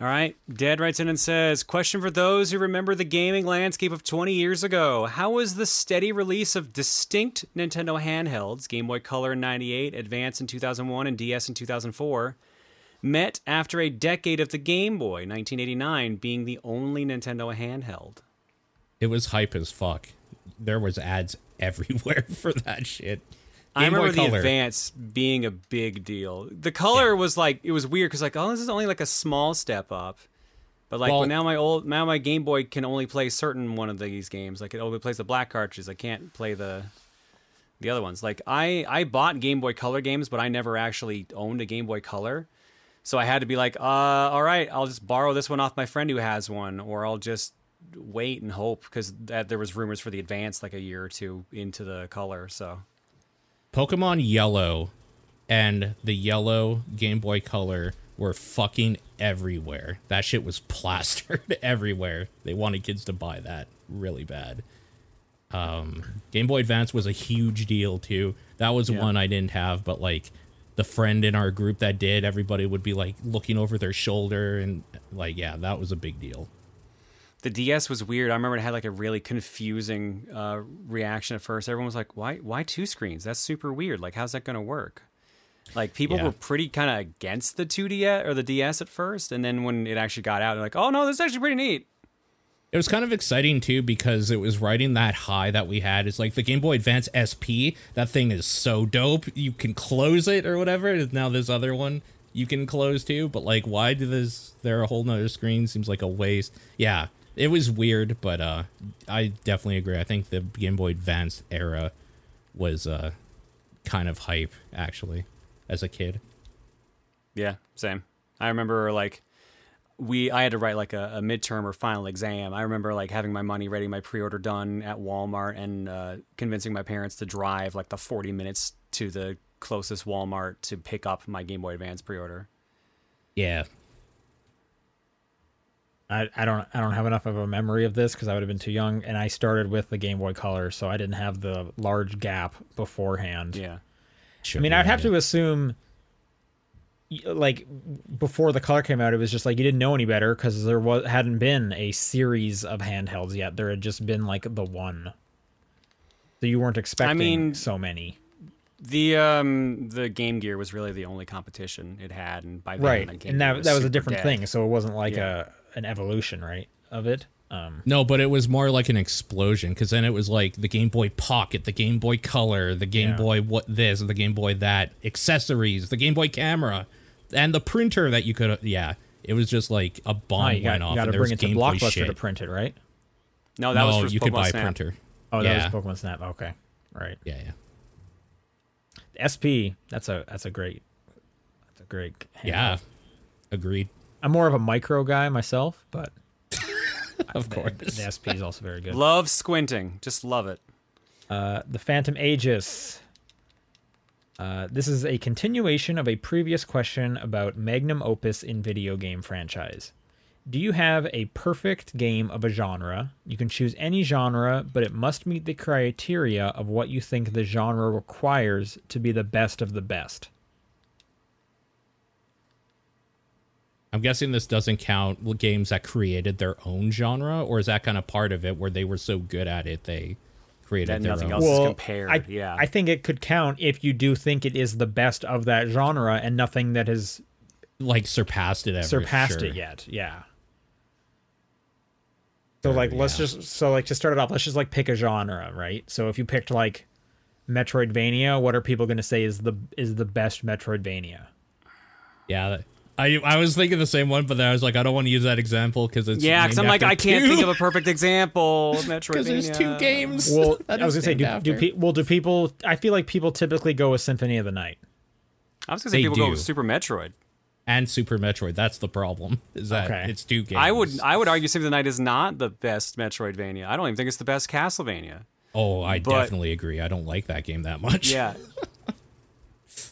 All right. Dad writes in and says, question for those who remember the gaming landscape of 20 years ago. How was the steady release of distinct Nintendo handhelds, Game Boy Color in 98, Advance in 2001, and DS in 2004, met after a decade of the Game Boy, 1989, being the only Nintendo handheld? It was hype as fuck. There was ads everywhere for that shit. Game I remember the Advance being a big deal. The Color yeah. was like, it was weird because like, oh, this is only like a small step up. But like, well, now my Game Boy can only play certain one of these games. Like it only plays the black cartridges. I can't play the other ones. Like I bought Game Boy Color games, but I never actually owned a Game Boy Color. So I had to be like, all right, I'll just borrow this one off my friend who has one, or I'll just wait and hope because there was rumors for the Advance like a year or two into the Color. So. Pokemon Yellow and the yellow Game Boy Color were fucking everywhere. That shit was plastered everywhere. They wanted kids to buy that really bad. Game Boy Advance was a huge deal, too. That was yeah. One I didn't have, but, like, the friend in our group that did, everybody would be, like, looking over their shoulder and, like, yeah, that was a big deal. The DS was weird. I remember it had like a really confusing reaction at first. Everyone was like, why two screens? That's super weird. Like, how's that going to work? Like, people yeah. were pretty kind of against the 2DS or the DS at first. And then when it actually got out, they're like, oh, no, this is actually pretty neat. It was kind of exciting, too, because it was riding that high that we had. It's like the Game Boy Advance SP. That thing is so dope. You can close it or whatever. Now this other one you can close, too. But, like, why do this? There are a whole nother screen. Seems like a waste. Yeah. It was weird, but I definitely agree. I think the Game Boy Advance era was kind of hype, actually, as a kid. Yeah, same. I remember, like, I had to write, like, a midterm or final exam. I remember, like, having my money ready, my pre-order done at Walmart, and convincing my parents to drive, like, the 40 minutes to the closest Walmart to pick up my Game Boy Advance pre-order. Yeah. I don't have enough of a memory of this because I would have been too young, and I started with the Game Boy Color, so I didn't have the large gap beforehand. Yeah, sure, I mean, I'd have to assume, like, before the Color came out, it was just like you didn't know any better because there hadn't been a series of handhelds yet. There had just been like the one, so you weren't expecting so many. The Game Gear was really the only competition it had, and by then, right, the Game and that Gear that was a different dead. Thing, so it wasn't like yeah. An evolution, right, of it. No, but it was more like an explosion, because then it was like the Game Boy Pocket, the Game Boy Color, the Game yeah. Boy what this, the Game Boy that, accessories, the Game Boy camera, and the printer that you could. Yeah, it was just like a bomb went off. You got to bring it to Blockbuster to print it, right? No, that was for you Pokemon could buy Snap. A printer. Oh, that yeah. was Pokemon Snap. Okay, right. Yeah, yeah. SP. That's a great. Handle. Yeah, agreed. I'm more of a micro guy myself, but of course the SP is also very good. Love squinting, just love it. The Phantom Aegis. This is a continuation of a previous question about magnum opus in video game franchise. Do you have a perfect game of a genre? You can choose any genre, but it must meet the criteria of what you think the genre requires to be the best of the best. I'm guessing this doesn't count games that created their own genre, or is that kind of part of it where they were so good at it they created that their nothing own? Else well, is compared. I think it could count if you do think it is the best of that genre and nothing that has like surpassed it yet. Yeah. So like, let's just, so like to start it off, let's just like pick a genre, right? So if you picked like Metroidvania, what are people going to say is the best Metroidvania? Yeah. I was thinking the same one, but then I was like, I don't want to use that example because it's because I'm like, I can't think of a perfect example of Metroidvania. Because there's two games. Well, I was gonna say, do people? I feel like people typically go with Symphony of the Night. I was gonna say people go with Super Metroid. And Super Metroid, that's the problem. Is that it's two games? I would argue Symphony of the Night is not the best Metroidvania. I don't even think it's the best Castlevania. Oh, I definitely agree. I don't like that game that much. Yeah.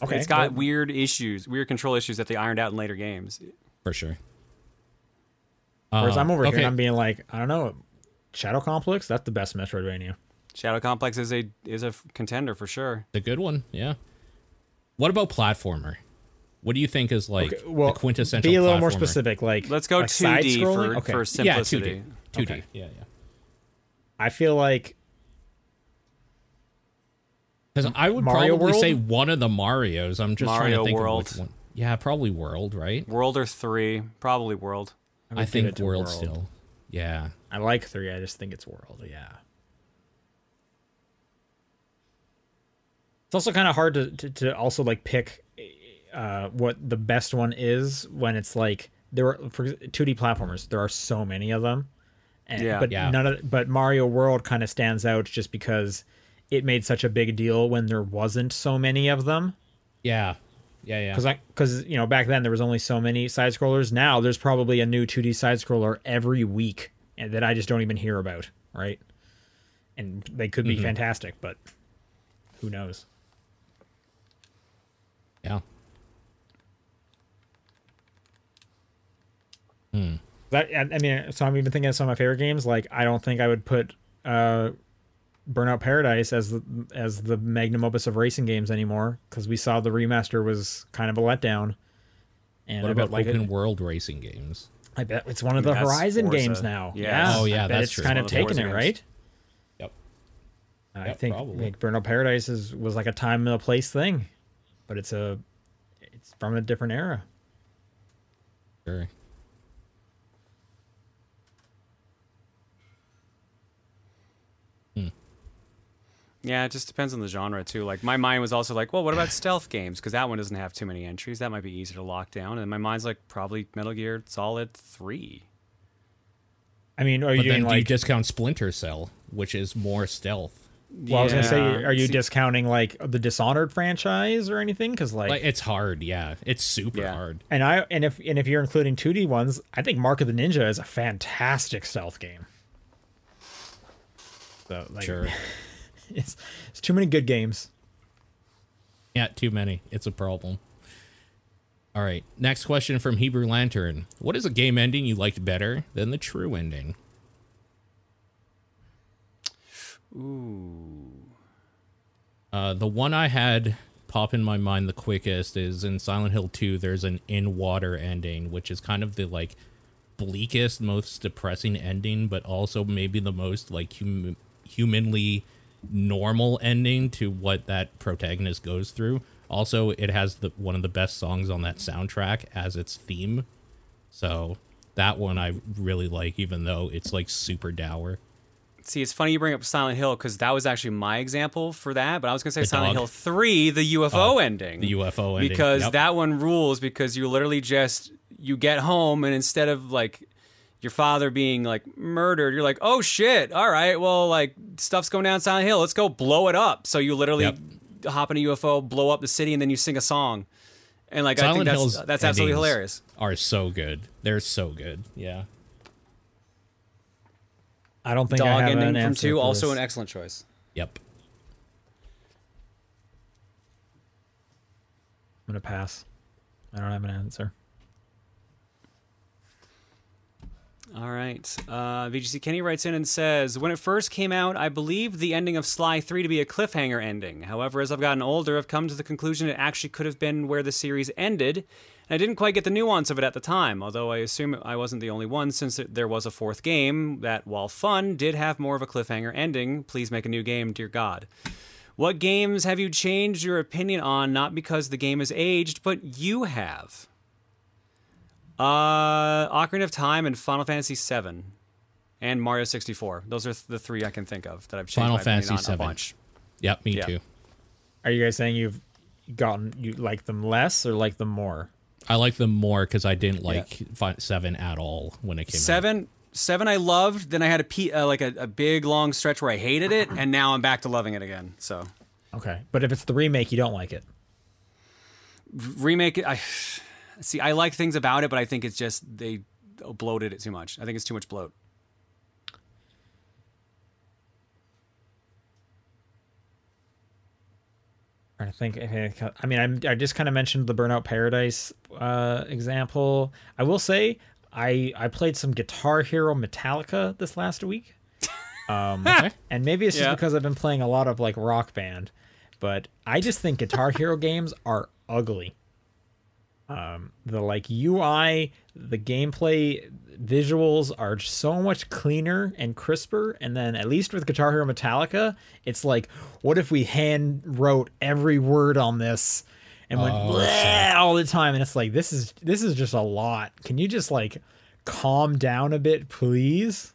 Okay. It's got weird issues, weird control issues that they ironed out in later games. For sure. Whereas I'm over here and I'm being like, I don't know, Shadow Complex, that's the best Metroidvania. Shadow Complex is a contender for sure. The good one, yeah. What about platformer? What do you think is like the quintessential platformer? Be a little more specific. Like, let's go like 2D for simplicity. Yeah, 2D. Okay. Yeah. I feel like... Because I would say one of the Marios. I'm just trying to think of which one. Yeah, probably World, right? World or 3. Probably World. I think World still. Yeah. I like 3. I just think it's World, yeah. It's also kind of hard to also like pick what the best one is when it's like there are, for 2D platformers, there are so many of them. And, yeah. But but Mario World kind of stands out just because it made such a big deal when there wasn't so many of them. Yeah. Because you know, back then there was only so many side scrollers. Now there's probably a new 2D side scroller every week that I just don't even hear about, right? And they could be fantastic, but who knows? Yeah. So I'm even thinking of some of my favorite games. Like, I don't think I would put Burnout Paradise as the magnum opus of racing games anymore, because we saw the remaster was kind of a letdown. And what about open world racing games? I bet it's one of the Horizon games now. Yeah. Oh yeah, that's true. It's kind of taken it, right? Yep. I think Burnout Paradise was like a time and a place thing, but it's from a different era. Sure. Yeah, it just depends on the genre, too. Like, my mind was also like, well, what about stealth games? Because that one doesn't have too many entries. That might be easier to lock down. And my mind's like, probably Metal Gear Solid 3. I mean, do you discount Splinter Cell, which is more stealth? Well, yeah. I was going to say, are you discounting, like, the Dishonored franchise or anything? Because, like... It's hard, yeah. It's super hard. And if you're including 2D ones, I think Mark of the Ninja is a fantastic stealth game. So, like... Sure. It's too many good games. Yeah, too many. It's a problem. All right. Next question from Hebrew Lantern. What is a game ending you liked better than the true ending? Ooh. The one I had pop in my mind the quickest is in Silent Hill 2. There's an in water ending, which is kind of the like bleakest, most depressing ending, but also maybe the most like humanly normal ending to what that protagonist goes through. Also, it has one of the best songs on that soundtrack as its theme, so that one I really like, even though it's like super dour. See, it's funny you bring up Silent Hill, because that was actually my example for that, but I was gonna say Silent Hill 3, the UFO ending. The UFO ending, because that one rules, because you literally just, you get home, and instead of like your father being like murdered, you're like, oh shit, all right, well, like stuff's going down Silent Hill, let's go blow it up. So you literally hop in a UFO, blow up the city, and then you sing a song. And like Silent I think that's absolutely hilarious. Are so good. They're so good. Yeah. I don't think Dog I have ending an from 2 also this. An excellent choice. Yep. I'm gonna pass. I don't have an answer. All right. VGC Kenny writes in and says, when it first came out, I believed the ending of Sly 3 to be a cliffhanger ending. However, as I've gotten older, I've come to the conclusion it actually could have been where the series ended, and I didn't quite get the nuance of it at the time, although I assume I wasn't the only one, since there was a fourth game that, while fun, did have more of a cliffhanger ending. Please make a new game, dear God. What games have you changed your opinion on, not because the game is aged, but you have? Ocarina of Time and Final Fantasy VII. and Mario 64. Those are the three I can think of that I've changed Final Fantasy 7. A bunch. Yep, me too. Are you guys saying you like them less or like them more? I like them more because I didn't like 7 at all when it came out. 7 I loved, then I had a big long stretch where I hated it, and now I'm back to loving it again. So okay, but if it's the remake, you don't like it. Remake, I see. I like things about it, but I think it's just they bloated it too much. I think it's too much bloat. I think. I mean, I just kind of mentioned the Burnout Paradise example. I will say I played some Guitar Hero Metallica this last week, and maybe it's just because I've been playing a lot of like Rock Band, but I just think Guitar Hero games are ugly. The like UI, the gameplay, visuals are so much cleaner and crisper. And then at least with Guitar Hero Metallica, it's like, what if we hand wrote every word on this and went all the time? And it's like, this is just a lot. Can you just like calm down a bit, please?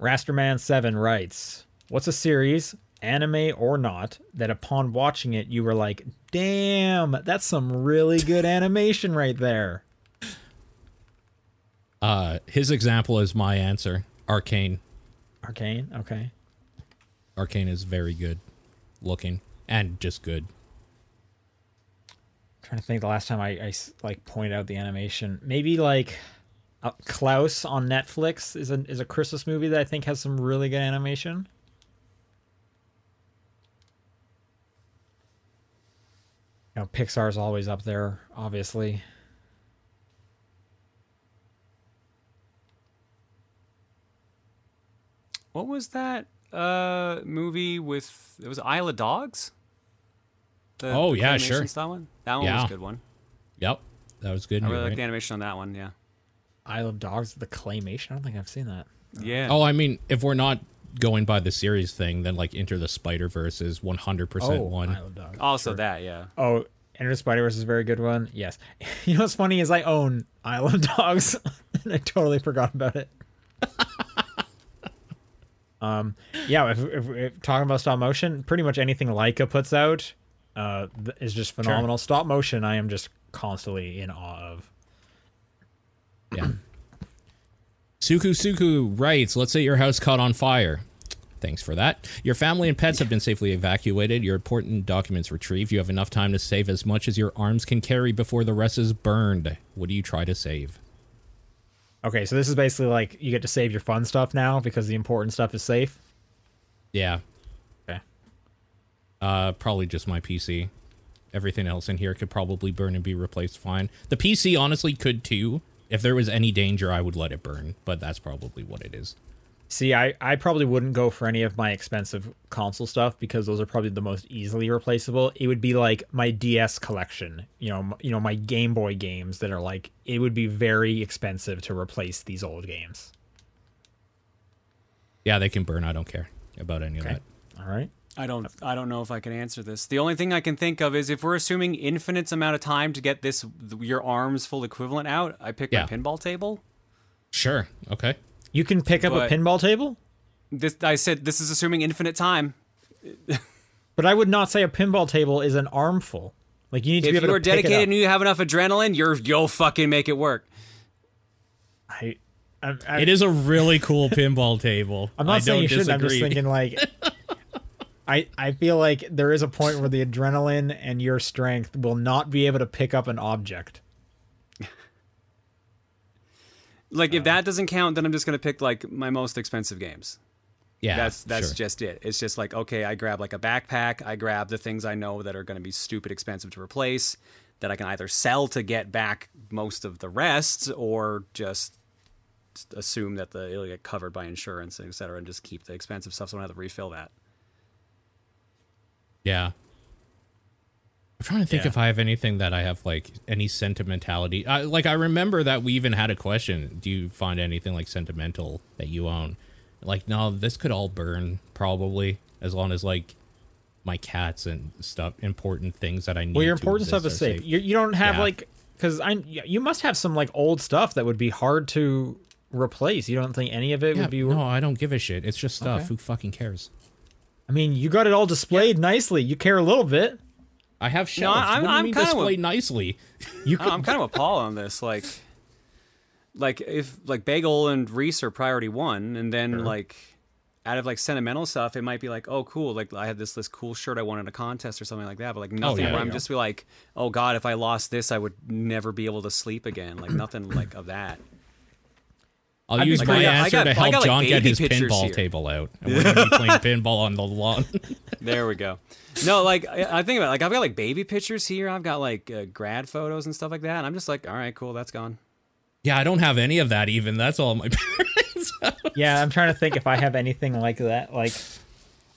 Rasterman7 writes, what's a series, anime or not, that upon watching it, you were like, damn, that's some really good animation right there? His example is my answer. Arcane. Arcane? Okay. Arcane is very good looking and just good. I'm trying to think the last time I like point out the animation. Maybe like... Klaus on Netflix is a Christmas movie that I think has some really good animation. You know, Pixar's always up there, obviously. What was that movie with? It was Isle of Dogs. Yeah, sure. That one. That one was a good one. Yep, that was good. I really liked the animation on that one. Yeah. Isle of Dogs, the claymation. I don't think I've seen that. Yeah. Oh, I mean, if we're not going by the series thing, then like Enter the Spider-Verse is 100% one. Isle of Dogs, also sure. That, yeah. Oh, Enter the Spider-Verse is a very good one. Yes. You know what's funny is I own Isle of Dogs, and I totally forgot about it. If talking about stop motion, pretty much anything Laika puts out is just phenomenal. Sure. Stop motion, I am just constantly in awe of. Yeah. Suku writes, let's say your house caught on fire. Thanks for that. Your family and pets have been safely evacuated. Your important documents retrieved. You have enough time to save as much as your arms can carry before the rest is burned. What do you try to save? Okay, so this is basically like you get to save your fun stuff now because the important stuff is safe. Yeah. Okay. Probably just my PC. Everything else in here could probably burn and be replaced fine. The PC honestly could too. If there was any danger, I would let it burn, but that's probably what it is. See, I probably wouldn't go for any of my expensive console stuff because those are probably the most easily replaceable. It would be like my DS collection, you know, my Game Boy games that are like, it would be very expensive to replace these old games. Yeah, they can burn. I don't care about any of that. All right. I don't know if I can answer this. The only thing I can think of is if we're assuming infinite amount of time to get this your arm's full equivalent out, I pick my pinball table. Sure. Okay. You can pick up a pinball table? I said this is assuming infinite time. But I would not say a pinball table is an armful. Like you need to be able to pick it up. If you're dedicated and you have enough adrenaline, you'll fucking make it work. It is a really cool pinball table. I'm not saying you shouldn't. I'm just thinking like. I feel like there is a point where the adrenaline and your strength will not be able to pick up an object. Like, if that doesn't count, then I'm just going to pick, like, my most expensive games. Yeah, that's sure. Just it. It's just like, okay, I grab, like, a backpack. I grab the things I know that are going to be stupid expensive to replace that I can either sell to get back most of the rest or just assume that it'll get covered by insurance, et cetera, and just keep the expensive stuff so I don't have to refill that. Yeah. I'm trying to think if I have anything that I have, like, any sentimentality. I remember that we even had a question. Do you find anything, like, sentimental that you own? Like, no, this could all burn, probably, as long as, like, my cats and stuff, important things that I need. Well, your important stuff is safe. You don't have like, because you must have some like old stuff that would be hard to replace. You don't think any of it would be? No, I don't give a shit. It's just stuff. Okay. Who fucking cares? I mean, you got it all displayed nicely. You care a little bit. I have shelves. No, I'm kind of nicely. I'm kind of appalled on this. Like if like Bagel and Reese are priority one, and then like out of like sentimental stuff, it might be like, oh cool, like I had this cool shirt I won in a contest or something like that. But like nothing where I'm just be like, oh god, if I lost this, I would never be able to sleep again. Like nothing like of that. I'll use my answer to help John get his pinball table out. And we're going to be playing pinball on the lawn. There we go. No, like, I think about it. Like, I've got, like, baby pictures here. I've got, like, grad photos and stuff like that. And I'm just like, all right, cool. That's gone. Yeah, I don't have any of that even. That's all my parents have. Yeah, I'm trying to think if I have anything like that. Like,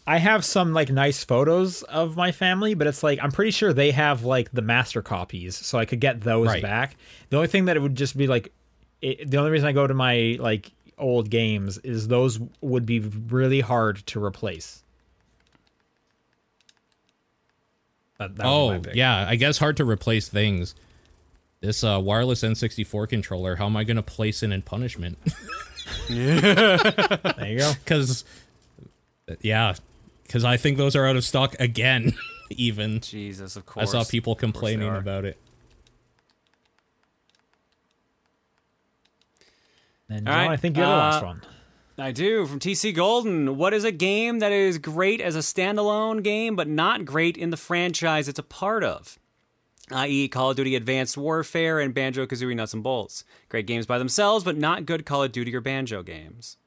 I have some, like, nice photos of my family. But it's like, I'm pretty sure they have, like, the master copies. So I could get those back. The only thing that it would just be, like, the only reason I go to my like old games is those would be really hard to replace. That oh yeah, I guess hard to replace things. This wireless N64 controller, how am I gonna place in punishment? Yeah. There you go. Because I think those are out of stock again. Even Jesus, of course. I saw people complaining about it. And John, right. I think you're the last one. I do, from TC Golden. What is a game that is great as a standalone game, but not great in the franchise it's a part of? I.e. Call of Duty Advanced Warfare and Banjo-Kazooie Nuts and Bolts. Great games by themselves, but not good Call of Duty or Banjo games.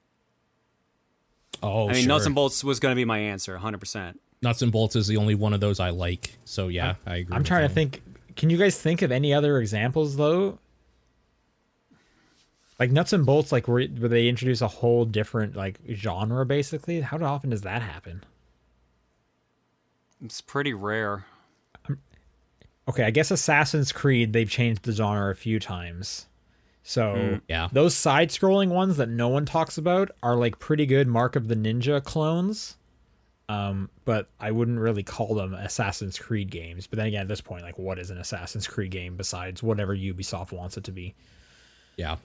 Oh, I mean, sure. Nuts and Bolts was going to be my answer, 100%. Nuts and Bolts is the only one of those I like, so yeah, I agree. I'm trying to think, can you guys think of any other examples, though? Like Nuts and Bolts, like where they introduce a whole different like genre, basically. How often does that happen? It's pretty rare. Okay, I guess Assassin's Creed, they've changed the genre a few times. So those side-scrolling ones that no one talks about are like pretty good Mark of the Ninja clones. But I wouldn't really call them Assassin's Creed games. But then again, at this point, like what is an Assassin's Creed game besides whatever Ubisoft wants it to be? Yeah.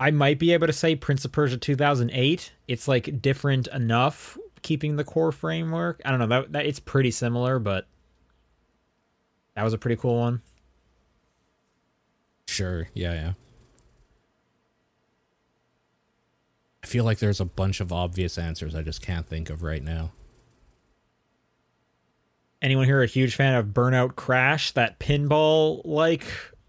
I might be able to say Prince of Persia 2008. It's like different enough, keeping the core framework. I don't know, that it's pretty similar, but that was a pretty cool one. Sure, yeah. I feel like there's a bunch of obvious answers I just can't think of right now. Anyone here a huge fan of Burnout Crash? That pinball-like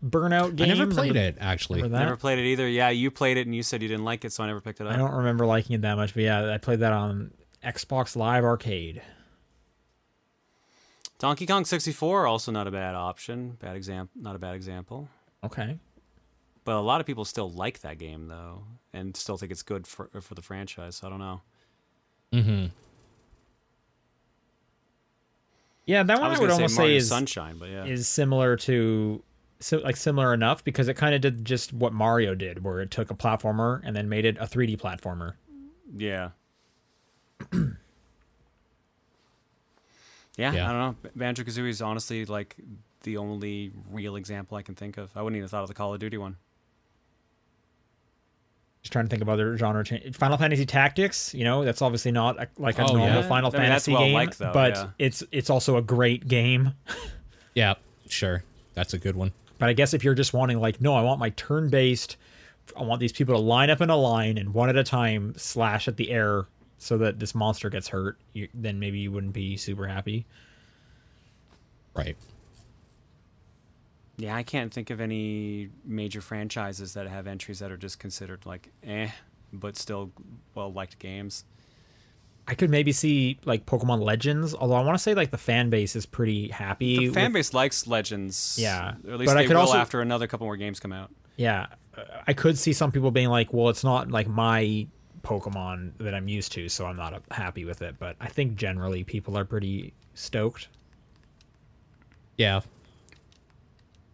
Burnout game. I never played it, actually. Never played it either. Yeah, you played it and you said you didn't like it, so I never picked it up. I don't remember liking it that much, but yeah, I played that on Xbox Live Arcade. Donkey Kong 64, also not a bad option. Not a bad example. Okay. But a lot of people still like that game, though, and still think it's good for the franchise, so I don't know. Mm-hmm. Yeah, that one I would almost say is Sunshine, but yeah. Is similar to... So like similar enough because it kind of did just what Mario did, where it took a platformer and then made it a 3D platformer. Yeah. Yeah, I don't know. Banjo-Kazooie is honestly like the only real example I can think of. I wouldn't even have thought of the Call of Duty one. Just trying to think of other genre change. Final Fantasy Tactics, you know, that's obviously not like a normal Final Fantasy game, well-liked, though, but it's also a great game. Yeah, sure. That's a good one. But I guess if you're just wanting like, no, I want my turn-based, I want these people to line up in a line and one at a time slash at the air so that this monster gets hurt, then maybe you wouldn't be super happy. Right. Yeah, I can't think of any major franchises that have entries that are just considered like, but still well-liked games. I could maybe see like Pokemon Legends, although I want to say like the fan base is pretty happy. The fan base likes Legends. Yeah. Or at least they will after another couple more games come out. Yeah. I could see some people being like, well, it's not like my Pokemon that I'm used to, so I'm not happy with it. But I think generally people are pretty stoked. Yeah.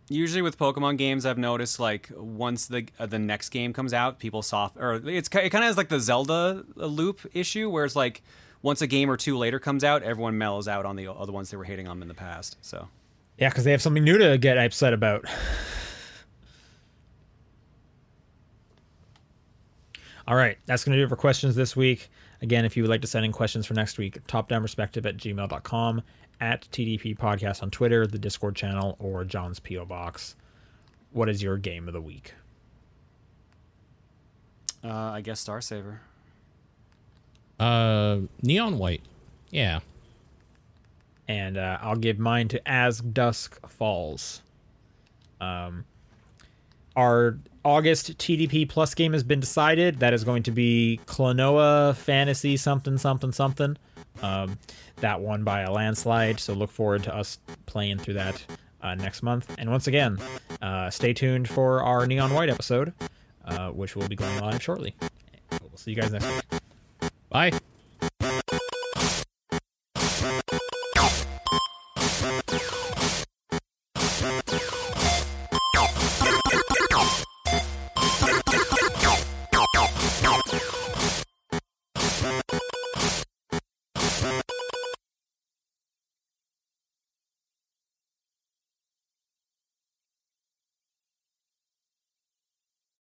Usually with Pokemon games, I've noticed, like, once the next game comes out, people soft... Or it kind of has, like, the Zelda loop issue, where it's, like, once a game or two later comes out, everyone mellows out on the other ones they were hating on in the past, so... Yeah, because they have something new to get upset about. All right, that's going to do it for questions this week. Again, if you would like to send in questions for next week, topdownperspective@gmail.com, at TDP Podcast on Twitter, the Discord channel, or John's P.O. Box. What is your game of the week? I guess Star Saver. Neon White. Yeah. And I'll give mine to As Dusk Falls. Our August TDP Plus game has been decided. That is going to be Klonoa Fantasy something something something. That won by a landslide, so look forward to us playing through that next month. And once again, stay tuned for our Neon White episode, which will be going live shortly. We'll see you guys next week. Bye.